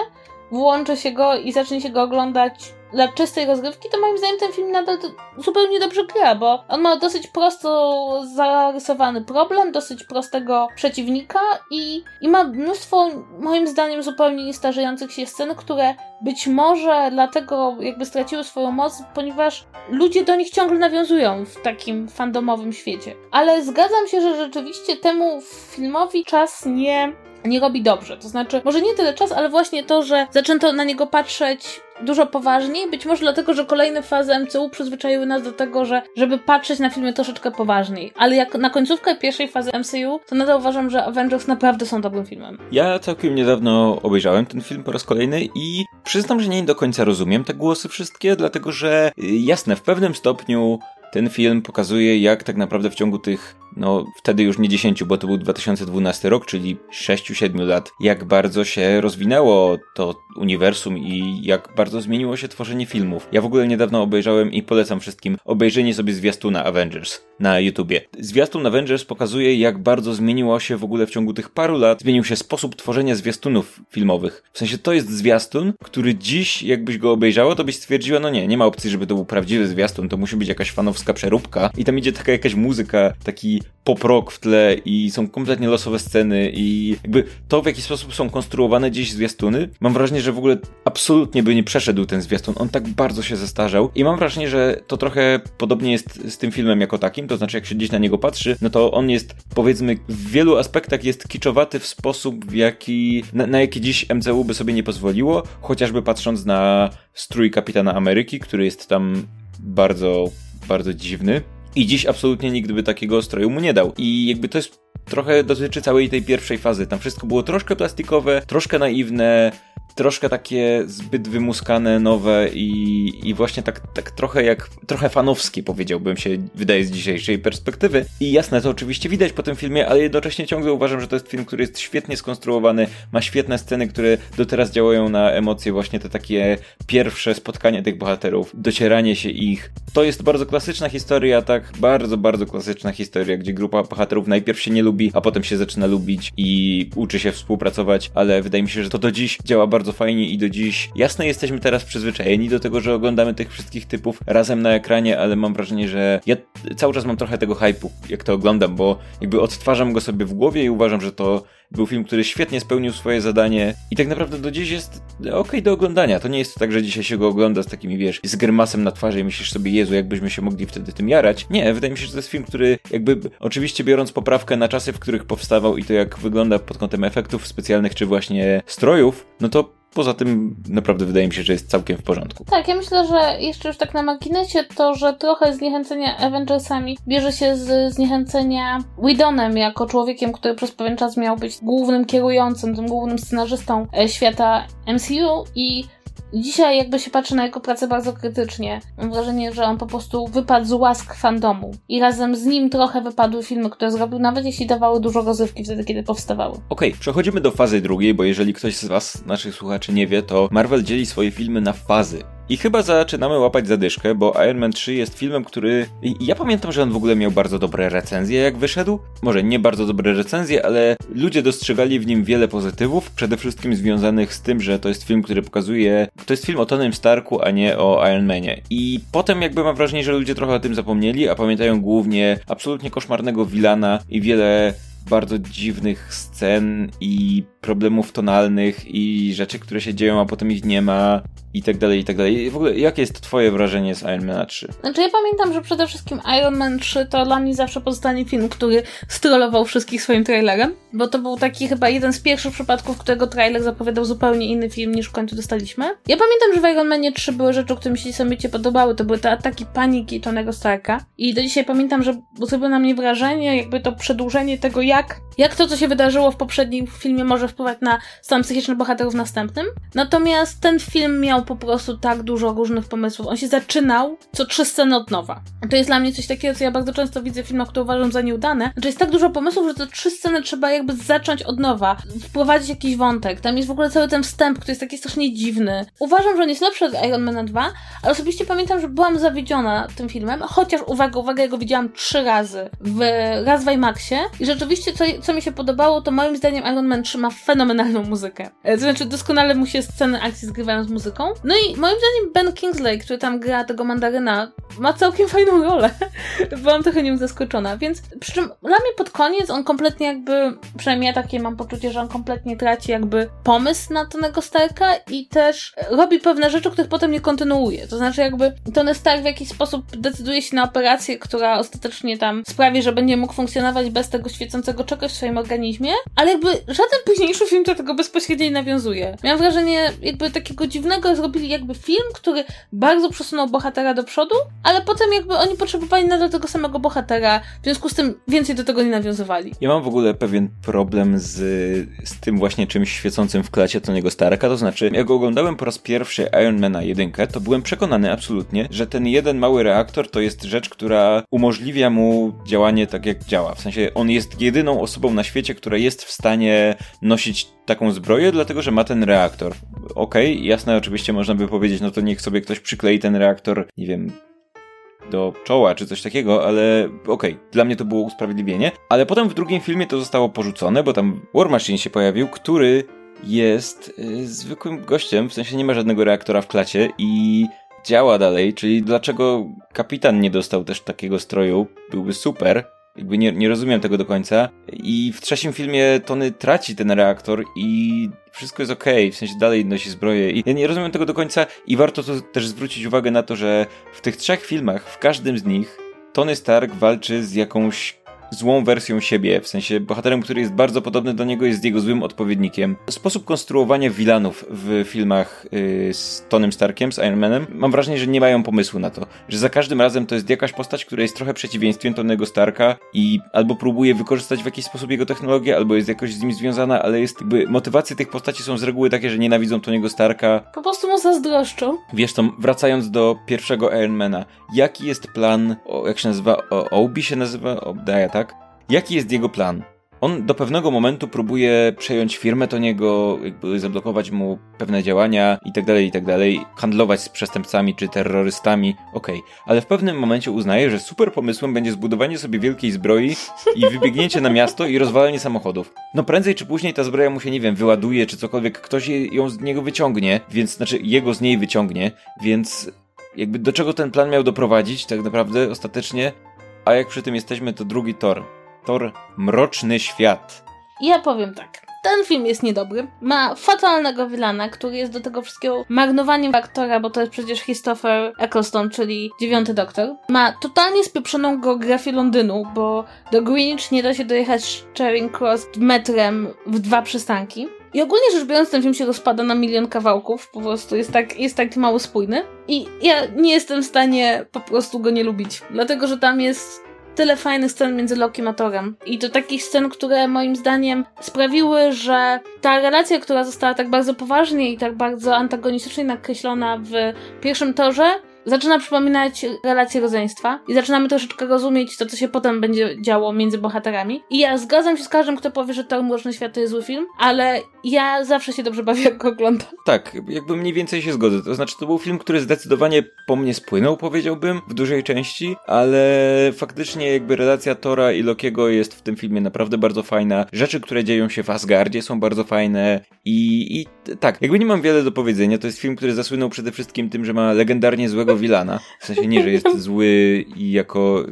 włączy się go i zacznie się go oglądać dla czystej rozgrywki, to moim zdaniem ten film nadal zupełnie dobrze gra, bo on ma dosyć prosto zarysowany problem, dosyć prostego przeciwnika i, i ma mnóstwo, moim zdaniem, zupełnie niestarzejących się scen, które być może dlatego jakby straciły swoją moc, ponieważ ludzie do nich ciągle nawiązują w takim fandomowym świecie. Ale zgadzam się, że rzeczywiście temu filmowi czas nie... nie robi dobrze. To znaczy, może nie tyle czas, ale właśnie to, że zaczęto na niego patrzeć dużo poważniej, być może dlatego, że kolejne fazy M C U przyzwyczaiły nas do tego, że żeby patrzeć na filmy troszeczkę poważniej. Ale jak na końcówkę pierwszej fazy M C U, to nadal uważam, że Avengers naprawdę są dobrym filmem. Ja całkiem niedawno obejrzałem ten film po raz kolejny i przyznam, że nie do końca rozumiem te głosy wszystkie, dlatego że jasne, w pewnym stopniu ten film pokazuje, jak tak naprawdę w ciągu tych, no wtedy już nie dziesięciu, bo to był dwa tysiące dwunasty rok, czyli sześciu siedmiu lat, jak bardzo się rozwinęło to uniwersum i jak bardzo zmieniło się tworzenie filmów. Ja w ogóle niedawno obejrzałem i polecam wszystkim obejrzenie sobie zwiastuna Avengers na YouTubie. Zwiastun Avengers pokazuje, jak bardzo zmieniło się w ogóle w ciągu tych paru lat, zmienił się sposób tworzenia zwiastunów filmowych. W sensie to jest zwiastun, który dziś, jakbyś go obejrzała, to byś stwierdziła, no nie, nie ma opcji, żeby to był prawdziwy zwiastun, to musi być jakaś fanowska przeróbka i tam idzie taka jakaś muzyka, taki pop rock w tle i są kompletnie losowe sceny i jakby to, w jaki sposób są konstruowane dziś zwiastuny, mam wrażenie, że w ogóle absolutnie by nie przeszedł ten zwiastun, on tak bardzo się zestarzał i mam wrażenie, że to trochę podobnie jest z tym filmem jako takim, to znaczy jak się gdzieś na niego patrzy, no to on jest, powiedzmy, w wielu aspektach jest kiczowaty w sposób, w jaki, na, na jaki dziś M C U by sobie nie pozwoliło, chociażby patrząc na strój Kapitana Ameryki, który jest tam bardzo bardzo dziwny i dziś absolutnie nikt by takiego stroju mu nie dał i jakby to jest trochę dotyczy całej tej pierwszej fazy, tam wszystko było troszkę plastikowe, troszkę naiwne, troszkę takie zbyt wymuskane, nowe i, i właśnie tak, tak trochę jak, trochę fanowskie powiedziałbym się, wydaje z dzisiejszej perspektywy. I jasne, to oczywiście widać po tym filmie, ale jednocześnie ciągle uważam, że to jest film, który jest świetnie skonstruowany, ma świetne sceny, które do teraz działają na emocje, właśnie te takie pierwsze spotkanie tych bohaterów, docieranie się ich. To jest bardzo klasyczna historia, tak, bardzo, bardzo klasyczna historia, gdzie grupa bohaterów najpierw się nie lubi, a potem się zaczyna lubić i uczy się współpracować, ale wydaje mi się, że to do dziś działa bardzo bardzo fajnie i do dziś. Jasne, jesteśmy teraz przyzwyczajeni do tego, że oglądamy tych wszystkich typów razem na ekranie, ale mam wrażenie, że ja cały czas mam trochę tego hype'u, jak to oglądam, bo jakby odtwarzam go sobie w głowie i uważam, że to był film, który świetnie spełnił swoje zadanie i tak naprawdę do dziś jest okej do oglądania. To nie jest tak, że dzisiaj się go ogląda z takimi, wiesz, z grymasem na twarzy i myślisz sobie, Jezu, jakbyśmy się mogli wtedy tym jarać. Nie, wydaje mi się, że to jest film, który jakby, oczywiście biorąc poprawkę na czasy, w których powstawał i to jak wygląda pod kątem efektów specjalnych czy właśnie strojów, no to poza tym naprawdę wydaje mi się, że jest całkiem w porządku. Tak, ja myślę, że jeszcze już tak na marginesie to, że trochę zniechęcenia Avengersami bierze się z zniechęcenia Whedonem jako człowiekiem, który przez pewien czas miał być głównym kierującym, tym głównym scenarzystą świata M C U i dzisiaj jakby się patrzy na jego pracę bardzo krytycznie. Mam wrażenie, że on po prostu wypadł z łask fandomu. I razem z nim trochę wypadły filmy, które zrobił, nawet jeśli dawały dużo rozrywki wtedy, kiedy powstawały. Okej, okay, przechodzimy do fazy drugiej, bo jeżeli ktoś z was, naszych słuchaczy, nie wie, to Marvel dzieli swoje filmy na fazy. I chyba zaczynamy łapać zadyszkę, bo Iron Man trzy jest filmem, który... Ja pamiętam, że on w ogóle miał bardzo dobre recenzje, jak wyszedł. Może nie bardzo dobre recenzje, ale ludzie dostrzegali w nim wiele pozytywów, przede wszystkim związanych z tym, że to jest film, który pokazuje... To jest film o Tonym Starku, a nie o Iron Manie. I potem jakby mam wrażenie, że ludzie trochę o tym zapomnieli, a pamiętają głównie absolutnie koszmarnego Villana i wiele... bardzo dziwnych scen i problemów tonalnych i rzeczy, które się dzieją, a potem ich nie ma i tak dalej, i tak dalej. W ogóle, jakie jest twoje wrażenie z Iron Mana trzy? Znaczy, ja pamiętam, że przede wszystkim Iron Man trzy to dla mnie zawsze pozostanie film, który strollował wszystkich swoim trailerem, bo to był taki chyba jeden z pierwszych przypadków, którego trailer zapowiadał zupełnie inny film, niż w końcu dostaliśmy. Ja pamiętam, że w Iron Manie trzy były rzeczy, które mi się niesamowicie podobały. To były te ataki paniki Tonego Starka i do dzisiaj pamiętam, że zrobiło na mnie wrażenie, jakby to przedłużenie tego, jak Jak to, co się wydarzyło w poprzednim filmie, może wpływać na stan psychiczny bohaterów następnym. Natomiast ten film miał po prostu tak dużo różnych pomysłów. On się zaczynał co trzy sceny od nowa. To jest dla mnie coś takiego, co ja bardzo często widzę w filmach, które uważam za nieudane. Znaczy jest tak dużo pomysłów, że te trzy sceny trzeba jakby zacząć od nowa, wprowadzić jakiś wątek. Tam jest w ogóle cały ten wstęp, który jest taki strasznie dziwny. Uważam, że on jest lepszy od Iron Mana dwa, ale osobiście pamiętam, że byłam zawiedziona tym filmem, chociaż uwaga, uwaga, ja go widziałam trzy razy. W, raz w IMAXie i rzeczywiście, co, co mi się podobało, to moim zdaniem Iron Man trzy ma fenomenalną muzykę. To znaczy doskonale mu się sceny akcji zgrywają z muzyką. No i moim zdaniem Ben Kingsley, który tam gra tego mandaryna, ma całkiem fajną rolę. Byłam trochę nim zaskoczona, więc przy czym dla mnie pod koniec on kompletnie jakby, przynajmniej ja takie mam poczucie, że on kompletnie traci jakby pomysł na Tonego Starka i też robi pewne rzeczy, których potem nie kontynuuje. To znaczy jakby Tony Stark w jakiś sposób decyduje się na operację, która ostatecznie tam sprawi, że będzie mógł funkcjonować bez tego świecącego czegoś w swoim organizmie, ale jakby żaden późniejszy film do tego bezpośrednio nie nawiązuje. Miałam wrażenie jakby takiego dziwnego, zrobili jakby film, który bardzo przesunął bohatera do przodu, ale potem jakby oni potrzebowali nadal tego samego bohatera, w związku z tym więcej do tego nie nawiązywali. Ja mam w ogóle pewien problem z, z tym właśnie czymś świecącym w klacie Tony'ego Starka, to znaczy jak oglądałem po raz pierwszy Iron Mana jeden, to byłem przekonany absolutnie, że ten jeden mały reaktor to jest rzecz, która umożliwia mu działanie tak jak działa. W sensie on jest jedyną osobą na świecie, która jest w stanie nosić taką zbroję, dlatego że ma ten reaktor. Okej, okay, jasne, oczywiście można by powiedzieć, no to niech sobie ktoś przyklei ten reaktor, nie wiem, do czoła czy coś takiego, ale okej, okay, dla mnie to było usprawiedliwienie. Ale potem w drugim filmie to zostało porzucone, bo tam War Machine się pojawił, który jest yy, zwykłym gościem, w sensie nie ma żadnego reaktora w klacie i działa dalej, czyli dlaczego kapitan nie dostał też takiego stroju, byłby super. Jakby nie, nie rozumiem tego do końca. I w trzecim filmie Tony traci ten reaktor i wszystko jest okej, okay, w sensie dalej nosi zbroję i ja nie rozumiem tego do końca i warto tu też zwrócić uwagę na to, że w tych trzech filmach, w każdym z nich Tony Stark walczy z jakąś złą wersją siebie, w sensie bohaterem, który jest bardzo podobny do niego, jest jego złym odpowiednikiem. Sposób konstruowania wilanów w filmach yy, z Tonym Starkiem, z Iron Manem, mam wrażenie, że nie mają pomysłu na to, że za każdym razem to jest jakaś postać, która jest trochę przeciwieństwem Tonego Starka i albo próbuje wykorzystać w jakiś sposób jego technologię, albo jest jakoś z nim związana, ale jest jakby, motywacje tych postaci są z reguły takie, że nienawidzą Tonego Starka. Po prostu mu zazdroszczą. Wiesz co, wracając do pierwszego Iron Mana, jaki jest plan, o, jak się nazywa, o, Obi się nazywa, Obdaja, tak? Jaki jest jego plan? On do pewnego momentu próbuje przejąć firmę Tony'ego, jakby zablokować mu pewne działania i tak dalej, i tak dalej, handlować z przestępcami czy terrorystami, okej. Okay. Ale w pewnym momencie uznaje, że super pomysłem będzie zbudowanie sobie wielkiej zbroi i wybiegnięcie na miasto i rozwalanie samochodów. No prędzej czy później ta zbroja mu się, nie wiem, wyładuje czy cokolwiek, ktoś ją z niego wyciągnie, więc, znaczy jego z niej wyciągnie, więc jakby do czego ten plan miał doprowadzić tak naprawdę ostatecznie? A jak przy tym jesteśmy, to drugi Thor. Thor Mroczny Świat. Ja powiem tak. Ten film jest niedobry. Ma fatalnego vilana, który jest do tego wszystkiego marnowaniem aktora, bo to jest przecież Christopher Eccleston, czyli dziewiąty doktor. Ma totalnie spieprzoną geografię Londynu, bo do Greenwich nie da się dojechać z Charing Cross metrem w dwa przystanki. I ogólnie rzecz biorąc, ten film się rozpada na milion kawałków, po prostu jest tak, jest tak mało spójny. I ja nie jestem w stanie po prostu go nie lubić, dlatego że tam jest tyle fajnych scen między Lokim a Thorem. I to takich scen, które moim zdaniem sprawiły, że ta relacja, która została tak bardzo poważnie i tak bardzo antagonistycznie nakreślona w pierwszym Thorze, zaczyna przypominać relacje rodzeństwa i zaczynamy troszeczkę rozumieć to, co się potem będzie działo między bohaterami. I ja zgadzam się z każdym, kto powie, że Thor Mroczny Świat to jest zły film, ale ja zawsze się dobrze bawię, jak go oglądam. Tak, jakby mniej więcej się zgodzę. To znaczy, to był film, który zdecydowanie po mnie spłynął, powiedziałbym, w dużej części, ale faktycznie jakby relacja Thora i Lokiego jest w tym filmie naprawdę bardzo fajna. Rzeczy, które dzieją się w Asgardzie, są bardzo fajne i, i tak, jakby nie mam wiele do powiedzenia. To jest film, który zasłynął przede wszystkim tym, że ma legendarnie złego vilana. W sensie nie, że jest zły i jako...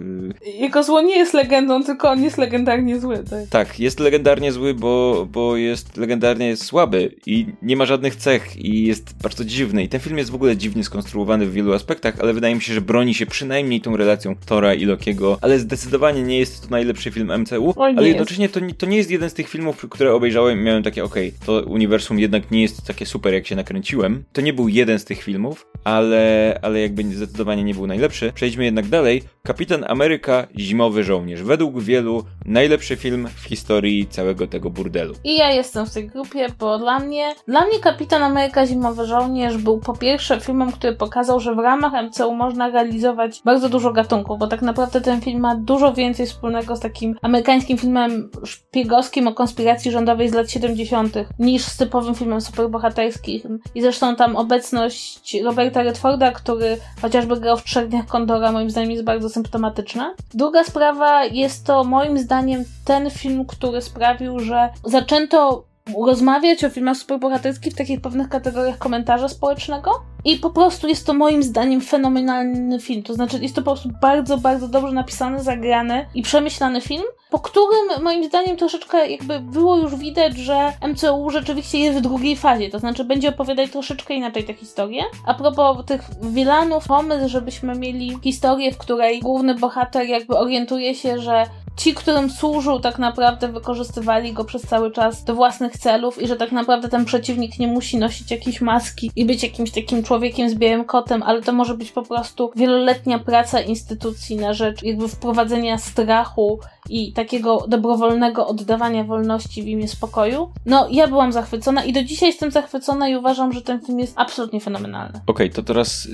Yy... Jako zło nie jest legendą, tylko on jest legendarnie zły. Tak, tak jest legendarnie zły, bo, bo jest legendarnie słaby i nie ma żadnych cech i jest bardzo dziwny. I ten film jest w ogóle dziwnie skonstruowany w wielu aspektach, ale wydaje mi się, że broni się przynajmniej tą relacją Thora i Lokiego, ale zdecydowanie nie jest to najlepszy film M C U, Oj, ale jednocześnie to nie, to nie jest jeden z tych filmów, które obejrzałem i miałem takie, okej, okay, to uniwersum jednak nie jest takie super, jak się nakręciłem. To nie był jeden z tych filmów, ale, ale jakby zdecydowanie nie był najlepszy. Przejdźmy jednak dalej. Kapitan Ameryka, Zimowy Żołnierz. Według wielu najlepszy film w historii całego tego burdelu. I ja jestem w tej grupie, bo dla mnie, dla mnie Kapitan Ameryka Zimowy Żołnierz był po pierwsze filmem, który pokazał, że w ramach M C U można realizować bardzo dużo gatunków, bo tak naprawdę ten film ma dużo więcej wspólnego z takim amerykańskim filmem szpiegowskim o konspiracji rządowej z lat siedemdziesiątych niż z typowym filmem superbohaterskim. I zresztą tam obecność Roberta Redforda, który chociażby grał w Trzech dniach Kondora, moim zdaniem jest bardzo symptomatyczna. Druga sprawa, jest to moim zdaniem ten film, który sprawił, że zaczęto rozmawiać o filmach superbohaterskich w takich pewnych kategoriach komentarza społecznego. I po prostu jest to moim zdaniem fenomenalny film, to znaczy jest to po prostu bardzo, bardzo dobrze napisany, zagrany i przemyślany film, po którym moim zdaniem troszeczkę jakby było już widać, że M C U rzeczywiście jest w drugiej fazie, to znaczy będzie opowiadać troszeczkę inaczej tę historię. A propos tych wilanów, pomysł, żebyśmy mieli historię, w której główny bohater jakby orientuje się, że ci, którym służył, tak naprawdę wykorzystywali go przez cały czas do własnych celów i że tak naprawdę ten przeciwnik nie musi nosić jakiejś maski i być jakimś takim człowiekiem z białym kotem, ale to może być po prostu wieloletnia praca instytucji na rzecz jakby wprowadzenia strachu i takiego dobrowolnego oddawania wolności w imię spokoju. No, ja byłam zachwycona i do dzisiaj jestem zachwycona i uważam, że ten film jest absolutnie fenomenalny. Okej, okay, to teraz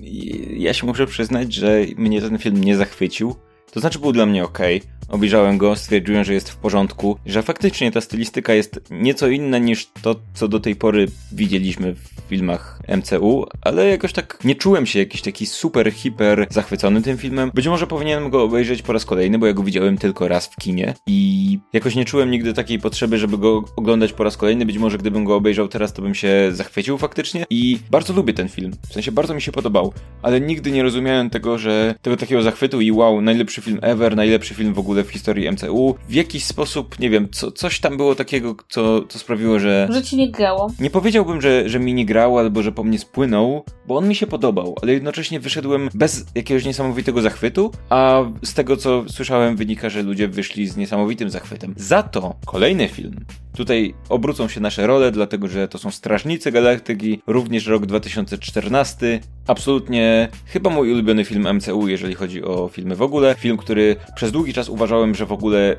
yy, ja się muszę przyznać, że mnie ten film nie zachwycił. To znaczy był dla mnie okej. Okay. Obejrzałem go, stwierdziłem, że jest w porządku, że faktycznie ta stylistyka jest nieco inna niż to, co do tej pory widzieliśmy w filmach M C U, ale jakoś tak nie czułem się jakiś taki super, hiper zachwycony tym filmem. Być może powinienem go obejrzeć po raz kolejny, bo ja go widziałem tylko raz w kinie i jakoś nie czułem nigdy takiej potrzeby, żeby go oglądać po raz kolejny. Być może gdybym go obejrzał teraz, to bym się zachwycił faktycznie i bardzo lubię ten film, w sensie bardzo mi się podobał, ale nigdy nie rozumiałem tego, że tego takiego zachwytu i wow, najlepszy film ever, najlepszy film w ogóle w historii M C U. W jakiś sposób, nie wiem, co, coś tam było takiego, co, co sprawiło, że... Że ci nie grało. Nie powiedziałbym, że, że mi nie grało, albo że po mnie spłynął, bo on mi się podobał, ale jednocześnie wyszedłem bez jakiegoś niesamowitego zachwytu, a z tego, co słyszałem, wynika, że ludzie wyszli z niesamowitym zachwytem. Za to kolejny film. Tutaj obrócą się nasze role, dlatego, że to są Strażnicy Galaktyki, również rok dwa tysiące czternasty. Absolutnie chyba mój ulubiony film M C U, jeżeli chodzi o filmy w ogóle. Film, który przez długi czas uważałem, że w ogóle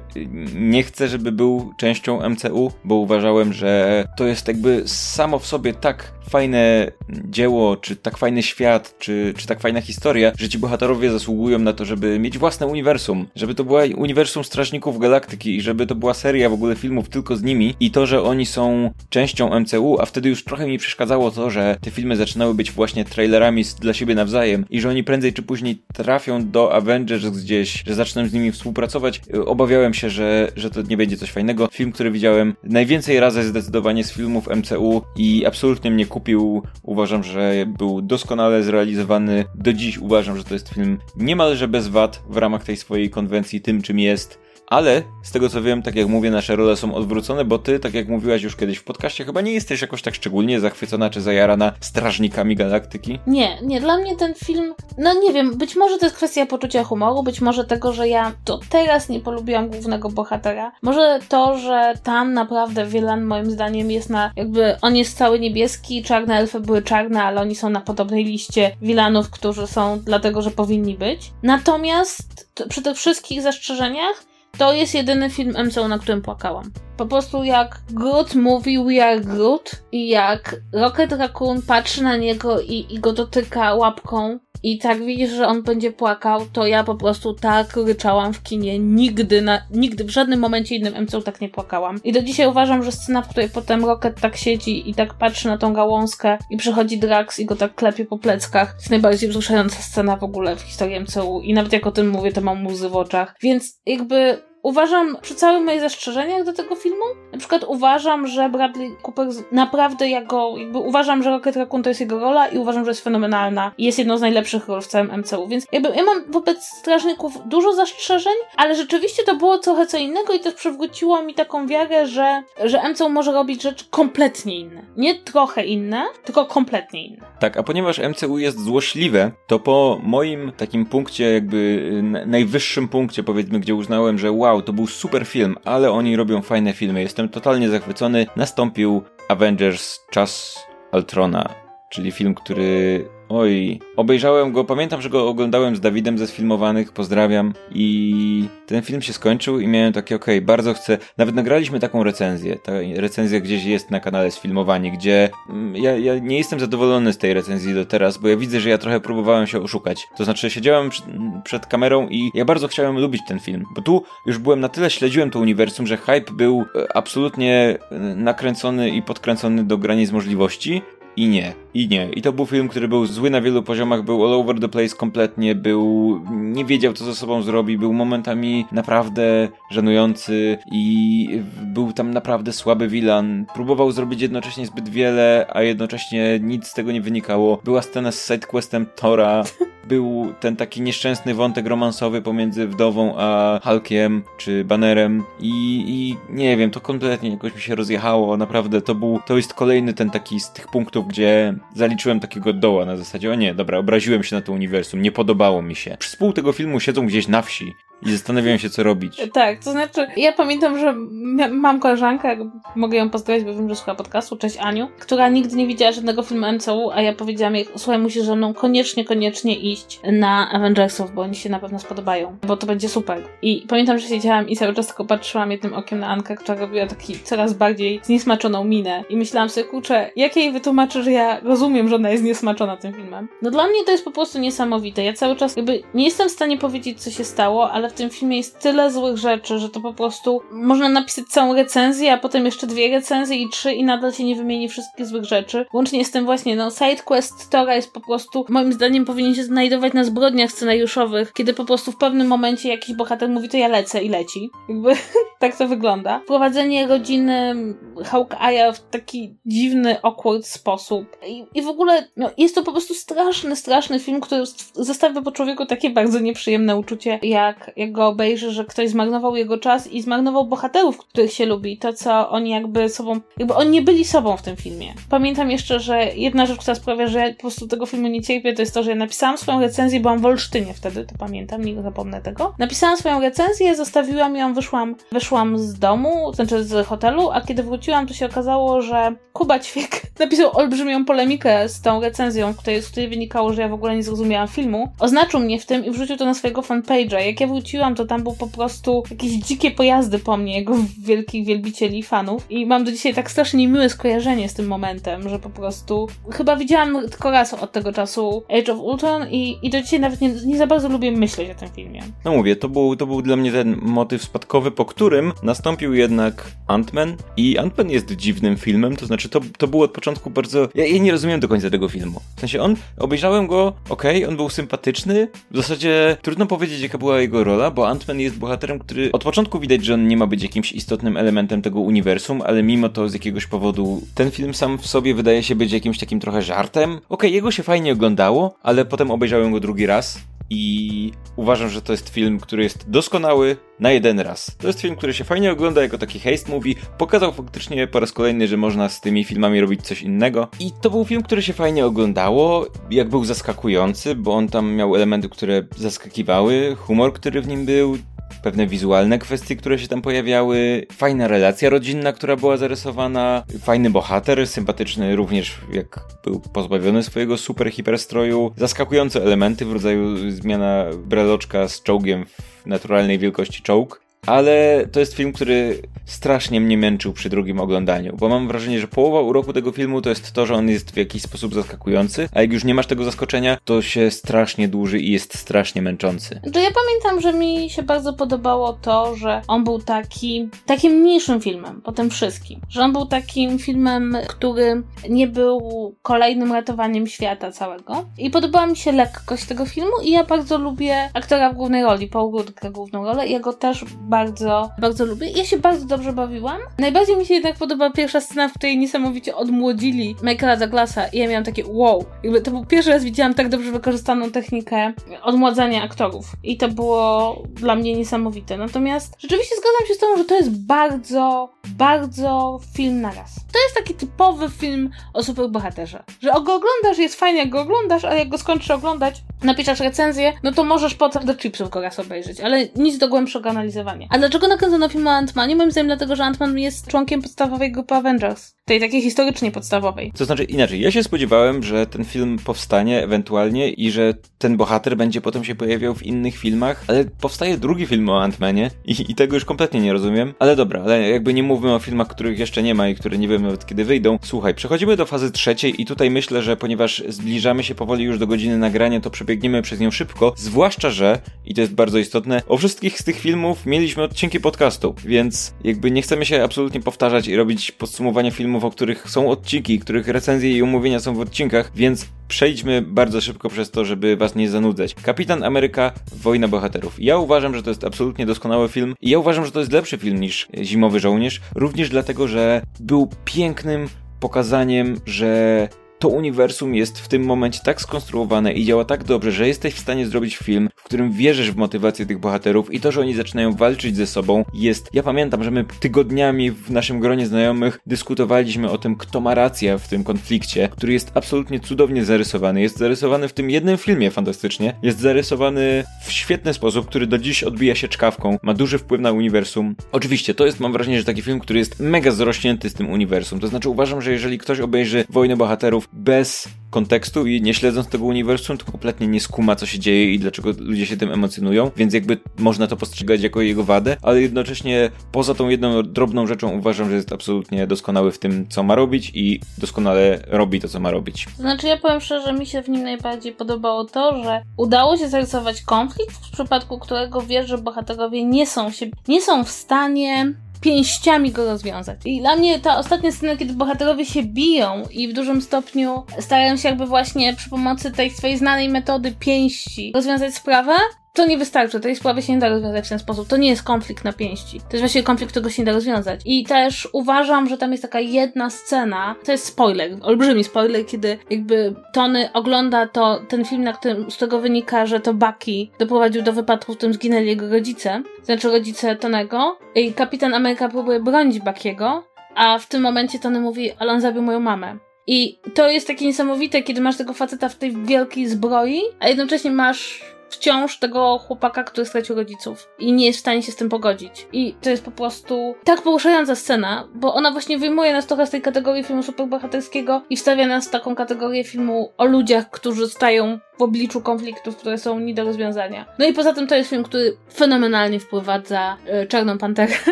nie chcę, żeby był częścią M C U, bo uważałem, że to jest jakby samo w sobie tak fajne dzieło, czy tak fajny świat, czy, czy tak fajna historia, że ci bohaterowie zasługują na to, żeby mieć własne uniwersum. Żeby to była uniwersum Strażników Galaktyki i żeby to była seria w ogóle filmów tylko z nimi. I to, że oni są częścią M C U, a wtedy już trochę mi przeszkadzało to, że te filmy zaczynały być właśnie trailerami dla siebie nawzajem i że oni prędzej czy później trafią do Avengers gdzieś, że zaczną z nimi współpracować. Obawiałem się, że, że to nie będzie coś fajnego. Film, który widziałem najwięcej razy zdecydowanie z filmów M C U i absolutnie mnie kupił. Uważam, że był doskonale zrealizowany. Do dziś uważam, że to jest film niemalże bez wad w ramach tej swojej konwencji, tym czym jest. Ale z tego co wiem, tak jak mówię, nasze role są odwrócone, bo ty, tak jak mówiłaś już kiedyś w podcaście, chyba nie jesteś jakoś tak szczególnie zachwycona czy zajarana Strażnikami Galaktyki? Nie, nie, dla mnie ten film, no nie wiem, być może to jest kwestia poczucia humoru, być może tego, że ja to teraz nie polubiłam głównego bohatera, może to, że tam naprawdę Wielan moim zdaniem jest na, jakby on jest cały niebieski, czarne elfy były czarne, ale oni są na podobnej liście Wielanów, którzy są dlatego, że powinni być. Natomiast przy tych wszystkich zastrzeżeniach to jest jedyny film M C U, na którym płakałam. Po prostu jak Groot mówi "We are Groot" i jak Rocket Raccoon patrzy na niego i, i go dotyka łapką i tak widzisz, że on będzie płakał, to ja po prostu tak ryczałam w kinie. Nigdy, na, nigdy w żadnym momencie innym M C U tak nie płakałam. I do dzisiaj uważam, że scena, w której potem Rocket tak siedzi i tak patrzy na tą gałązkę i przychodzi Drax i go tak klepie po pleckach, jest najbardziej wzruszająca scena w ogóle w historii M C U. I nawet jak o tym mówię, to mam łzy w oczach. Więc jakby... Uważam, przy całych moich zastrzeżeniach do tego filmu, na przykład uważam, że Bradley Cooper naprawdę ja go, jakby uważam, że Rocket Raccoon to jest jego rola i uważam, że jest fenomenalna i jest jedną z najlepszych ról w całym M C U, więc jakby ja mam wobec Strażników dużo zastrzeżeń, ale rzeczywiście to było trochę co innego i też przywróciło mi taką wiarę, że, że M C U może robić rzeczy kompletnie inne. Nie trochę inne, tylko kompletnie inne. Tak, a ponieważ M C U jest złośliwe, to po moim takim punkcie, jakby najwyższym punkcie, powiedzmy, gdzie uznałem, że wow, to był super film, ale oni robią fajne filmy. Jestem totalnie zachwycony. Nastąpił Avengers: Czas Ultrona, czyli film, który Oj, obejrzałem go, pamiętam, że go oglądałem z Dawidem ze Sfilmowanych, pozdrawiam, i ten film się skończył i miałem takie, okej, okay, bardzo chcę, nawet nagraliśmy taką recenzję, ta recenzja gdzieś jest na kanale Sfilmowani, gdzie ja, ja nie jestem zadowolony z tej recenzji do teraz, bo ja widzę, że ja trochę próbowałem się oszukać, to znaczy siedziałem przy, przed kamerą i ja bardzo chciałem lubić ten film, bo tu już byłem na tyle, śledziłem to uniwersum, że hype był absolutnie nakręcony i podkręcony do granic możliwości. I nie, i nie. I to był film, który był zły na wielu poziomach, był all over the place kompletnie, był... nie wiedział, co ze sobą zrobi, był momentami naprawdę żenujący i był tam naprawdę słaby villain. Próbował zrobić jednocześnie zbyt wiele, a jednocześnie nic z tego nie wynikało. Była scena z sidequestem Thora, był ten taki nieszczęsny wątek romansowy pomiędzy wdową a Hulkiem, czy Bannerem i, i nie wiem, to kompletnie jakoś mi się rozjechało, naprawdę to był, to jest kolejny ten taki z tych punktów, gdzie zaliczyłem takiego doła na zasadzie, o nie, dobra, obraziłem się na to uniwersum, nie podobało mi się. Przez pół tego filmu siedzą gdzieś na wsi i zastanawiałem się, co robić. Tak, to znaczy, ja pamiętam, że m- mam koleżankę, mogę ją pozdrowić, bo wiem, że słucha podcastu, cześć Aniu, która nigdy nie widziała żadnego filmu M C U, a ja powiedziałam jej, słuchaj, musisz ze mną koniecznie, koniecznie iść na Avengersów, bo oni się na pewno spodobają, bo to będzie super. I pamiętam, że siedziałam i cały czas tylko patrzyłam jednym okiem na Ankę, która robiła taki coraz bardziej zniesmaczoną minę i myślałam sobie, kurczę, jak jej wytłumaczę, że ja rozumiem, że ona jest niesmaczona tym filmem. No dla mnie to jest po prostu niesamowite. Ja cały czas jakby nie jestem w stanie powiedzieć, co się stało, ale w tym filmie jest tyle złych rzeczy, że to po prostu można napisać całą recenzję, a potem jeszcze dwie recenzje i trzy i nadal się nie wymieni wszystkich złych rzeczy. Łącznie z tym właśnie, no, sidequest Thora jest po prostu, moim zdaniem, powinien się znajdować na zbrodniach scenariuszowych, kiedy po prostu w pewnym momencie jakiś bohater mówi, to ja lecę i leci. Jakby tak to wygląda. Wprowadzenie rodziny Hawkeye'a w taki dziwny, awkward sposób. I, i w ogóle, no, jest to po prostu straszny, straszny film, który zostawia po człowieku takie bardzo nieprzyjemne uczucie, jak jak go obejrzy, że ktoś zmarnował jego czas i zmarnował bohaterów, których się lubi. To, co oni jakby sobą... Jakby oni nie byli sobą w tym filmie. Pamiętam jeszcze, że jedna rzecz, która sprawia, że ja po prostu tego filmu nie cierpię, to jest to, że ja napisałam swoją recenzję, byłam w Olsztynie wtedy, to pamiętam, nie zapomnę tego. Napisałam swoją recenzję, zostawiłam ją, wyszłam, wyszłam z domu, znaczy z hotelu, a kiedy wróciłam, to się okazało, że Kuba Ćwiek napisał olbrzymią polemikę z tą recenzją, której, z której wynikało, że ja w ogóle nie zrozumiałam filmu. Oznaczył mnie w tym i wrzucił to na swojego fanpage'a. Jak ja wróciłam, to tam był po prostu jakieś dzikie pojazdy po mnie, jego wielkich wielbicieli i fanów. I mam do dzisiaj tak strasznie miłe skojarzenie z tym momentem, że po prostu chyba widziałam tylko raz od tego czasu Age of Ultron i, i do dzisiaj nawet nie, nie za bardzo lubię myśleć o tym filmie. No mówię, to był, to był dla mnie ten motyw spadkowy, po którym nastąpił jednak Ant-Man i Ant-Man jest dziwnym filmem, to znaczy to, to było od początku bardzo... Ja, ja nie rozumiem do końca tego filmu. W sensie on, obejrzałem go, okej, okay, on był sympatyczny, w zasadzie trudno powiedzieć, jaka była jego rola, bo Ant-Man jest bohaterem, który od początku widać, że on nie ma być jakimś istotnym elementem tego uniwersum, ale mimo to z jakiegoś powodu ten film sam w sobie wydaje się być jakimś takim trochę żartem. Okej, okay, jego się fajnie oglądało, ale potem obejrzałem go drugi raz i uważam, że to jest film, który jest doskonały na jeden raz. To jest film, który się fajnie ogląda jako taki heist movie. Pokazał faktycznie po raz kolejny, że można z tymi filmami robić coś innego. I to był film, który się fajnie oglądało, jak był zaskakujący, bo on tam miał elementy, które zaskakiwały, humor, który w nim był, pewne wizualne kwestie, które się tam pojawiały, fajna relacja rodzinna, która była zarysowana, fajny bohater, sympatyczny również, jak był pozbawiony swojego super hiperstroju, zaskakujące elementy w rodzaju zmiana breloczka z czołgiem w naturalnej wielkości czołg. Ale to jest film, który strasznie mnie męczył przy drugim oglądaniu, bo mam wrażenie, że połowa uroku tego filmu to jest to, że on jest w jakiś sposób zaskakujący, a jak już nie masz tego zaskoczenia, to się strasznie dłuży i jest strasznie męczący. To ja pamiętam, że mi się bardzo podobało to, że on był taki, takim mniejszym filmem po tym wszystkim, że on był takim filmem, który nie był kolejnym ratowaniem świata całego i podobała mi się lekkość tego filmu i ja bardzo lubię aktora w głównej roli, Paul Rudd gra główną rolę i ja go też bardzo, bardzo lubię. Ja się bardzo dobrze bawiłam. Najbardziej mi się jednak podoba pierwsza scena, w której niesamowicie odmłodzili Michaela Douglasa i ja miałam takie wow. Jakby to był pierwszy raz, widziałam tak dobrze wykorzystaną technikę odmładzania aktorów. I to było dla mnie niesamowite. Natomiast rzeczywiście zgadzam się z tym, że to jest bardzo, bardzo film na raz. To jest taki typowy film o superbohaterze. Że go oglądasz, jest fajnie jak go oglądasz, ale jak go skończysz oglądać, napiszesz recenzję, no to możesz potem do chipsów go raz obejrzeć, ale nic do głębszego analizowania. A dlaczego nakręcono film o Ant-Manie? Moim zdaniem dlatego, że Ant-Man jest członkiem podstawowej grupy Avengers. Tej takiej historycznie podstawowej. To znaczy inaczej, ja się spodziewałem, że ten film powstanie ewentualnie i że ten bohater będzie potem się pojawiał w innych filmach, ale powstaje drugi film o Ant-Manie i, i tego już kompletnie nie rozumiem. Ale dobra, ale jakby nie mówmy o filmach, których jeszcze nie ma i które nie wiemy nawet kiedy wyjdą. Słuchaj, przechodzimy do fazy trzeciej i tutaj myślę, że ponieważ zbliżamy się powoli już do godziny nagrania, to przebiegniemy przez nią szybko, zwłaszcza, że, i to jest bardzo istotne, o wszystkich z tych filmów mieliśmy odcinki podcastu, więc jakby nie chcemy się absolutnie powtarzać i robić podsumowania filmów, o których są odcinki, których recenzje i omówienia są w odcinkach, więc przejdźmy bardzo szybko przez to, żeby was nie zanudzać. Kapitan Ameryka, Wojna Bohaterów. Ja uważam, że to jest absolutnie doskonały film i ja uważam, że to jest lepszy film niż Zimowy Żołnierz, również dlatego, że był pięknym pokazaniem, że to uniwersum jest w tym momencie tak skonstruowane i działa tak dobrze, że jesteś w stanie zrobić film, w którym wierzysz w motywację tych bohaterów i to, że oni zaczynają walczyć ze sobą jest... Ja pamiętam, że my tygodniami w naszym gronie znajomych dyskutowaliśmy o tym, kto ma rację w tym konflikcie, który jest absolutnie cudownie zarysowany. Jest zarysowany w tym jednym filmie fantastycznie. Jest zarysowany w świetny sposób, który do dziś odbija się czkawką. Ma duży wpływ na uniwersum. Oczywiście, to jest, mam wrażenie, że taki film, który jest mega zrośnięty z tym uniwersum. To znaczy uważam, że jeżeli ktoś obejrzy Wojnę Bohaterów bez kontekstu i nie śledząc tego uniwersum, to kompletnie nie skuma, co się dzieje i dlaczego ludzie się tym emocjonują, więc jakby można to postrzegać jako jego wadę, ale jednocześnie poza tą jedną drobną rzeczą uważam, że jest absolutnie doskonały w tym, co ma robić i doskonale robi to, co ma robić. To znaczy ja powiem szczerze, że mi się w nim najbardziej podobało to, że udało się zarysować konflikt, w przypadku którego wiesz, że bohaterowie nie są się, nie są w stanie pięściami go rozwiązać. I dla mnie ta ostatnia scena, kiedy bohaterowie się biją i w dużym stopniu starają się jakby właśnie przy pomocy tej swojej znanej metody pięści rozwiązać sprawę, to nie wystarczy, tej sprawy się nie da rozwiązać w ten sposób. To nie jest konflikt na pięści. To jest właściwie konflikt, którego się nie da rozwiązać. I też uważam, że tam jest taka jedna scena, to jest spoiler, olbrzymi spoiler, kiedy jakby Tony ogląda to, ten film, na którym, z którego wynika, że to Bucky doprowadził do wypadku, w którym zginęli jego rodzice, znaczy rodzice Tonego, i kapitan Ameryka próbuje bronić Buckiego, a w tym momencie Tony mówi, ale on zabił moją mamę. I to jest takie niesamowite, kiedy masz tego faceta w tej wielkiej zbroi, a jednocześnie masz wciąż tego chłopaka, który stracił rodziców i nie jest w stanie się z tym pogodzić. I to jest po prostu tak poruszająca scena, bo ona właśnie wyjmuje nas trochę z tej kategorii filmu superbohaterskiego i wstawia nas w taką kategorię filmu o ludziach, którzy stają w obliczu konfliktów, które są nie do rozwiązania. No i poza tym to jest film, który fenomenalnie wprowadza y, Czarną Panterę.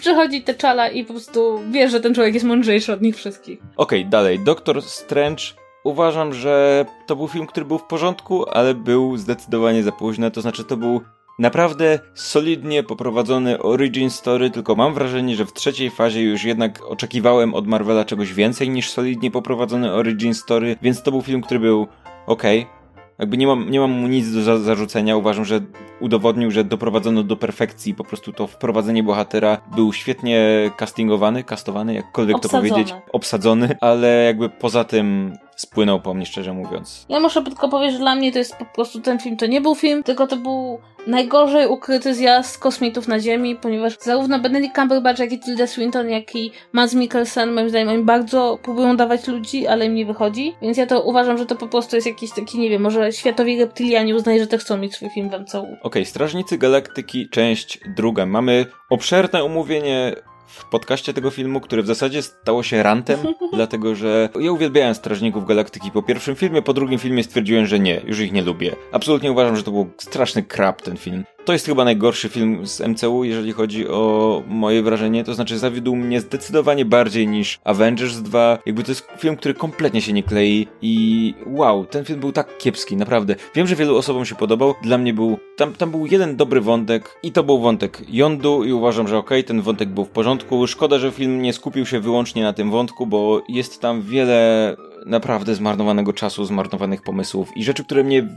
Przychodzi T'Challa i po prostu wie, że ten człowiek jest mądrzejszy od nich wszystkich. Okej, okay, dalej. Doktor Strange. Uważam, że to był film, który był w porządku, ale był zdecydowanie za późno, to znaczy to był naprawdę solidnie poprowadzony origin story, tylko mam wrażenie, że w trzeciej fazie już jednak oczekiwałem od Marvela czegoś więcej niż solidnie poprowadzony origin story, więc to był film, który był okej. Okay. Jakby nie mam, nie mam mu nic do za- zarzucenia, uważam, że udowodnił, że doprowadzono do perfekcji, po prostu to wprowadzenie bohatera był świetnie castingowany, castowany, jakkolwiek obsadzony. to powiedzieć, obsadzony, ale jakby poza tym spłynął po mnie, szczerze mówiąc. Ja muszę tylko powiedzieć, że dla mnie to jest po prostu ten film, to nie był film, tylko to był najgorzej ukryty zjazd kosmitów na Ziemi, ponieważ zarówno Benedict Cumberbatch, jak i Tilda Swinton, jak i Maz Mikkelsen, moim zdaniem, oni bardzo próbują dawać ludzi, ale im nie wychodzi, więc ja to uważam, że to po prostu jest jakiś taki, nie wiem, może światowi reptilianie uznaje, że też chcą mieć swój film w M C U. Okej, okay, Strażnicy Galaktyki, część druga. Mamy obszerne omówienie w podcaście tego filmu, który w zasadzie stało się rantem, dlatego że ja uwielbiałem Strażników Galaktyki po pierwszym filmie, po drugim filmie stwierdziłem, że nie, już ich nie lubię. Absolutnie uważam, że to był straszny crap ten film. To jest chyba najgorszy film z M C U, jeżeli chodzi o moje wrażenie, to znaczy zawiódł mnie zdecydowanie bardziej niż Avengers dwa, jakby to jest film, który kompletnie się nie klei i wow, ten film był tak kiepski, naprawdę. Wiem, że wielu osobom się podobał, dla mnie był, tam, tam był jeden dobry wątek i to był wątek Yondu i uważam, że okej, okay, ten wątek był w porządku, szkoda, że film nie skupił się wyłącznie na tym wątku, bo jest tam wiele naprawdę zmarnowanego czasu, zmarnowanych pomysłów i rzeczy, które mnie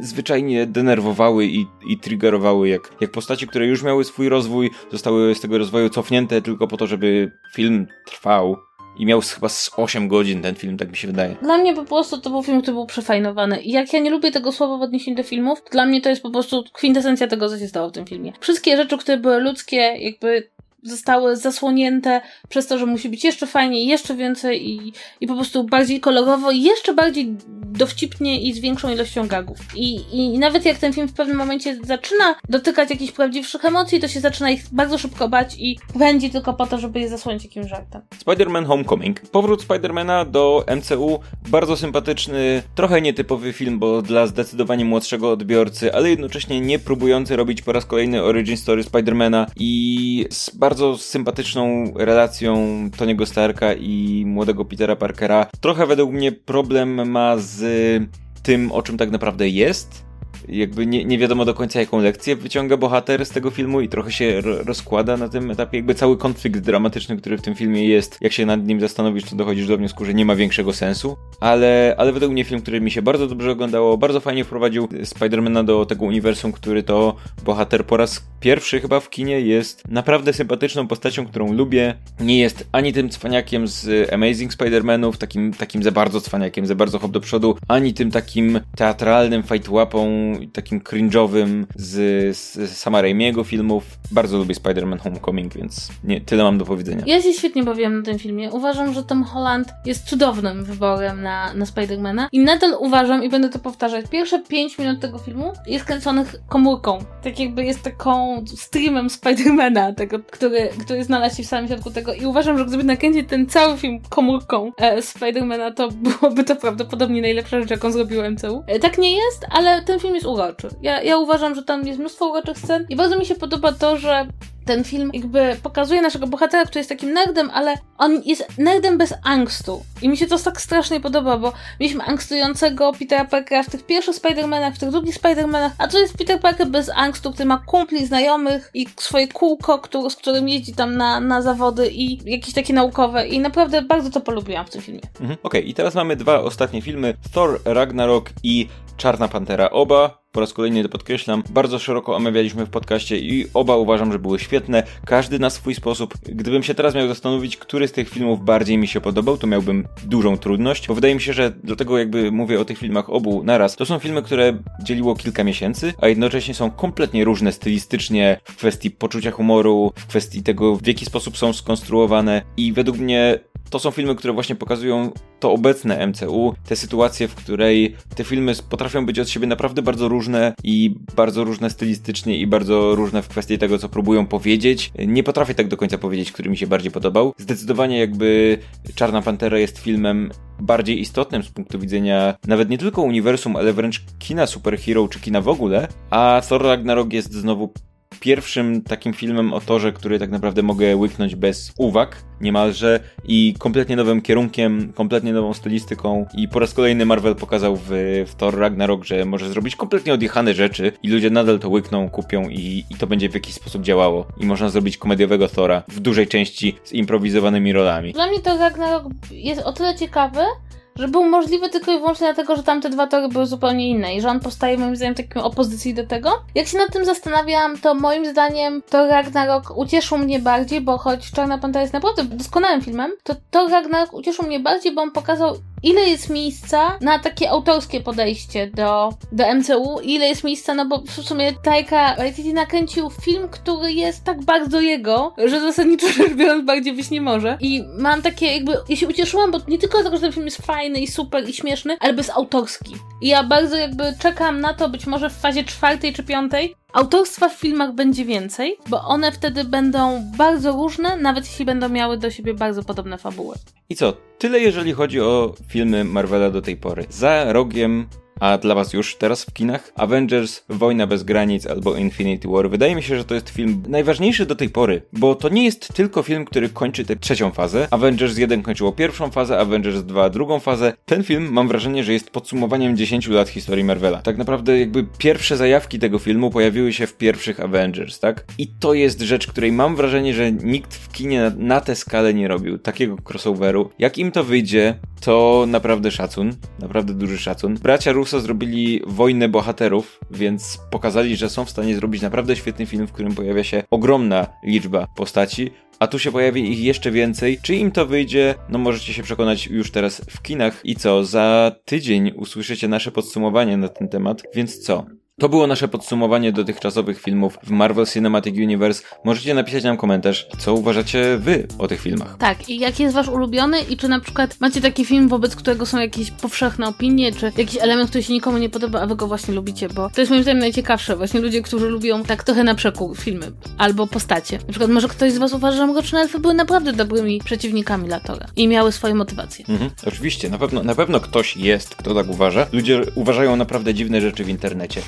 zwyczajnie denerwowały i, i triggerowały, jak, jak postaci, które już miały swój rozwój, zostały z tego rozwoju cofnięte tylko po to, żeby film trwał. I miał chyba z osiem godzin ten film, tak mi się wydaje. Dla mnie po prostu to był film, który był przefajnowany. I jak ja nie lubię tego słowa w odniesieniu do filmów, to dla mnie to jest po prostu kwintesencja tego, co się stało w tym filmie. Wszystkie rzeczy, które były ludzkie, jakby zostały zasłonięte przez to, że musi być jeszcze fajniej, jeszcze więcej i, i po prostu bardziej kolorowo i jeszcze bardziej dowcipnie i z większą ilością gagów. I, i nawet jak ten film w pewnym momencie zaczyna dotykać jakichś prawdziwszych emocji, to się zaczyna ich bardzo szybko bać i pędzi tylko po to, żeby je zasłonić jakimś żartem. Spider-Man Homecoming. Powrót Spider-Mana do M C U. Bardzo sympatyczny, trochę nietypowy film, bo dla zdecydowanie młodszego odbiorcy, ale jednocześnie nie próbujący robić po raz kolejny origin story Spider-Mana i z bardzo sympatyczną relacją Tony'ego Starka i młodego Petera Parkera. Trochę według mnie problem ma z tym, o czym tak naprawdę jest. Jakby nie, nie wiadomo do końca, jaką lekcję wyciąga bohater z tego filmu i trochę się ro- rozkłada na tym etapie. Jakby cały konflikt dramatyczny, który w tym filmie jest, jak się nad nim zastanowisz, to dochodzisz do wniosku, że nie ma większego sensu. Ale, ale według mnie film, który mi się bardzo dobrze oglądało, bardzo fajnie wprowadził Spidermana do tego uniwersum, który to bohater po raz pierwszy chyba w kinie jest naprawdę sympatyczną postacią, którą lubię. Nie jest ani tym cwaniakiem z Amazing Spider-Manów, takim, takim za bardzo cwaniakiem, za bardzo hop do przodu, ani tym takim teatralnym fajtłapą, takim cringe'owym z, z Sama Raimiego filmów. Bardzo lubię Spider-Man Homecoming, więc nie, tyle mam do powiedzenia. Ja się świetnie bawiłam na tym filmie. Uważam, że Tom Holland jest cudownym wyborem na, na Spider-Mana i nadal uważam, i będę to powtarzać, pierwsze pięć minut tego filmu jest kręconych komórką. Tak jakby jest taką streamem Spider-Mana, tego, który, który znalazł się w samym środku tego i uważam, że gdyby nakręcić ten cały film komórką e, Spider-Mana, to byłoby to prawdopodobnie najlepsza rzecz, jaką zrobiło M C U. E, tak nie jest, ale ten film jest uroczy. Ja, ja uważam, że tam jest mnóstwo uroczych scen i bardzo mi się podoba to, że ten film jakby pokazuje naszego bohatera, który jest takim nerdem, ale on jest nerdem bez angstu. I mi się to tak strasznie podoba, bo mieliśmy angstującego Petera Parkera w tych pierwszych Spider-Manach, w tych drugich Spider-Manach, a to jest Peter Parker bez angstu, który ma kumpli, znajomych i swoje kółko, który, z którym jeździ tam na, na zawody i jakieś takie naukowe i naprawdę bardzo to polubiłam w tym filmie. Mhm. Okej, okay, i teraz mamy dwa ostatnie filmy, Thor Ragnarok i Czarna Pantera. Oba po raz kolejny to podkreślam, bardzo szeroko omawialiśmy w podcaście i oba uważam, że były świetne, każdy na swój sposób. Gdybym się teraz miał zastanowić, który z tych filmów bardziej mi się podobał, to miałbym dużą trudność, bo wydaje mi się, że dlatego jakby mówię o tych filmach obu naraz, to są filmy, które dzieliło kilka miesięcy, a jednocześnie są kompletnie różne stylistycznie, w kwestii poczucia humoru, w kwestii tego, w jaki sposób są skonstruowane i według mnie to są filmy, które właśnie pokazują to obecne M C U, te sytuacje, w której te filmy potrafią być od siebie naprawdę bardzo różne i bardzo różne stylistycznie i bardzo różne w kwestii tego, co próbują powiedzieć. Nie potrafię tak do końca powiedzieć, który mi się bardziej podobał. Zdecydowanie jakby Czarna Pantera jest filmem bardziej istotnym z punktu widzenia nawet nie tylko uniwersum, ale wręcz kina superhero czy kina w ogóle, a Thor Ragnarok jest znowu pierwszym takim filmem o Thorze, który tak naprawdę mogę łyknąć bez uwag niemalże i kompletnie nowym kierunkiem, kompletnie nową stylistyką i po raz kolejny Marvel pokazał w, w Thor Ragnarok, że może zrobić kompletnie odjechane rzeczy i ludzie nadal to łykną, kupią i, i to będzie w jakiś sposób działało i można zrobić komediowego Thora w dużej części z improwizowanymi rolami. Dla mnie Thor Ragnarok jest o tyle ciekawy, że był możliwy tylko i wyłącznie dlatego, że tamte dwa tory były zupełnie inne i że on powstaje moim zdaniem takiej opozycji do tego. Jak się nad tym zastanawiam, to moim zdaniem Thor Ragnarok ucieszył mnie bardziej, bo choć Czarna Pantera jest naprawdę doskonałym filmem, to Thor Ragnarok ucieszył mnie bardziej, bo on pokazał, ile jest miejsca na takie autorskie podejście do, do M C U, ile jest miejsca, no bo w sumie Taika Waititi nakręcił film, który jest tak bardzo jego, że zasadniczo rzecz biorąc bardziej być nie może. I mam takie jakby, ja się ucieszyłam, bo nie tylko dlatego, że ten film jest fajny i super i śmieszny, ale bez autorski. I ja bardzo jakby czekam na to, być może w fazie czwartej czy piątej, autorstwa w filmach będzie więcej, bo one wtedy będą bardzo różne, nawet jeśli będą miały do siebie bardzo podobne fabuły. I co? Tyle jeżeli chodzi o filmy Marvela do tej pory. Za rogiem, a dla was już teraz w kinach, Avengers, Wojna bez granic albo Infinity War. Wydaje mi się, że to jest film najważniejszy do tej pory, bo to nie jest tylko film, który kończy tę trzecią fazę. Avengers jeden kończyło pierwszą fazę, Avengers dwa drugą fazę. Ten film, mam wrażenie, że jest podsumowaniem dziesięciu lat historii Marvela. Tak naprawdę jakby pierwsze zajawki tego filmu pojawiły się w pierwszych Avengers, tak? I to jest rzecz, której mam wrażenie, że nikt w kinie na, na tę skalę nie robił. Takiego crossoveru. Jak im to wyjdzie, to naprawdę szacun. Naprawdę duży szacun. Bracia Russo zrobili Wojnę Bohaterów, więc pokazali, że są w stanie zrobić naprawdę świetny film, w którym pojawia się ogromna liczba postaci, a tu się pojawi ich jeszcze więcej. Czy im to wyjdzie? No możecie się przekonać już teraz w kinach. I co? Za tydzień usłyszycie nasze podsumowanie na ten temat, więc co? To było nasze podsumowanie dotychczasowych filmów w Marvel Cinematic Universe. Możecie napisać nam komentarz, co uważacie wy o tych filmach. Tak, i jaki jest wasz ulubiony i czy na przykład macie taki film, wobec którego są jakieś powszechne opinie, czy jakiś element, który się nikomu nie podoba, a wy go właśnie lubicie, bo to jest moim zdaniem najciekawsze. Właśnie ludzie, którzy lubią tak trochę na przekór filmy albo postacie. Na przykład może ktoś z was uważa, że mroczne elfy były naprawdę dobrymi przeciwnikami dla Thora i miały swoje motywacje. Mhm, oczywiście, na pewno, na pewno ktoś jest, kto tak uważa. Ludzie uważają naprawdę dziwne rzeczy w internecie.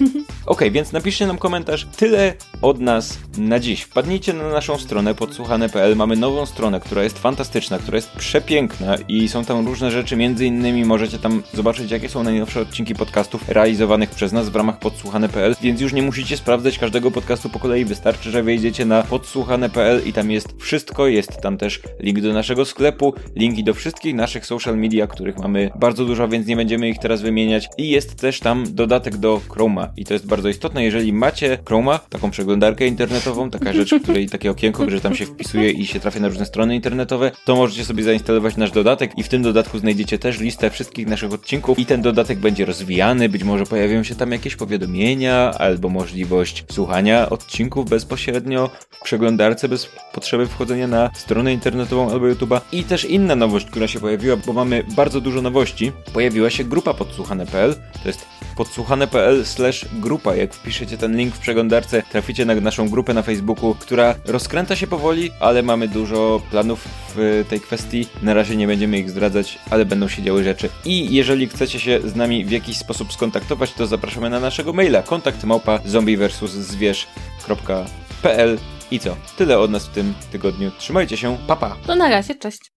Okej, więc napiszcie nam komentarz. Tyle od nas na dziś. Wpadnijcie na naszą stronę podsłuchane kropka p l. Mamy nową stronę, która jest fantastyczna, która jest przepiękna i są tam różne rzeczy. Między innymi możecie tam zobaczyć, jakie są najnowsze odcinki podcastów realizowanych przez nas w ramach podsłuchane kropka p l, więc już nie musicie sprawdzać każdego podcastu po kolei. Wystarczy, że wejdziecie na podsłuchane kropka p l i tam jest wszystko. Jest tam też link do naszego sklepu, linki do wszystkich naszych social media, których mamy bardzo dużo, więc nie będziemy ich teraz wymieniać. I jest też tam dodatek do Chroma. I to jest bardzo istotne, jeżeli macie Chroma, taką przeglądarkę internetową, taka rzecz, w której takie okienko, że tam się wpisuje i się trafia na różne strony internetowe, to możecie sobie zainstalować nasz dodatek i w tym dodatku znajdziecie też listę wszystkich naszych odcinków i ten dodatek będzie rozwijany, być może pojawią się tam jakieś powiadomienia albo możliwość słuchania odcinków bezpośrednio w przeglądarce bez potrzeby wchodzenia na stronę internetową albo YouTube'a. I też inna nowość, która się pojawiła, bo mamy bardzo dużo nowości, pojawiła się grupa podsłuchane kropka p l, to jest podsłuchane kropka p l slash grupa. Jak wpiszecie ten link w przeglądarce, traficie na naszą grupę na Facebooku, która rozkręca się powoli, ale mamy dużo planów w tej kwestii. Na razie nie będziemy ich zdradzać, ale będą się działy rzeczy. I jeżeli chcecie się z nami w jakiś sposób skontaktować, to zapraszamy na naszego maila kontakt małpa zombie versus zwierz kropka p l. I co? Tyle od nas w tym tygodniu. Trzymajcie się, pa pa! To na razie, cześć!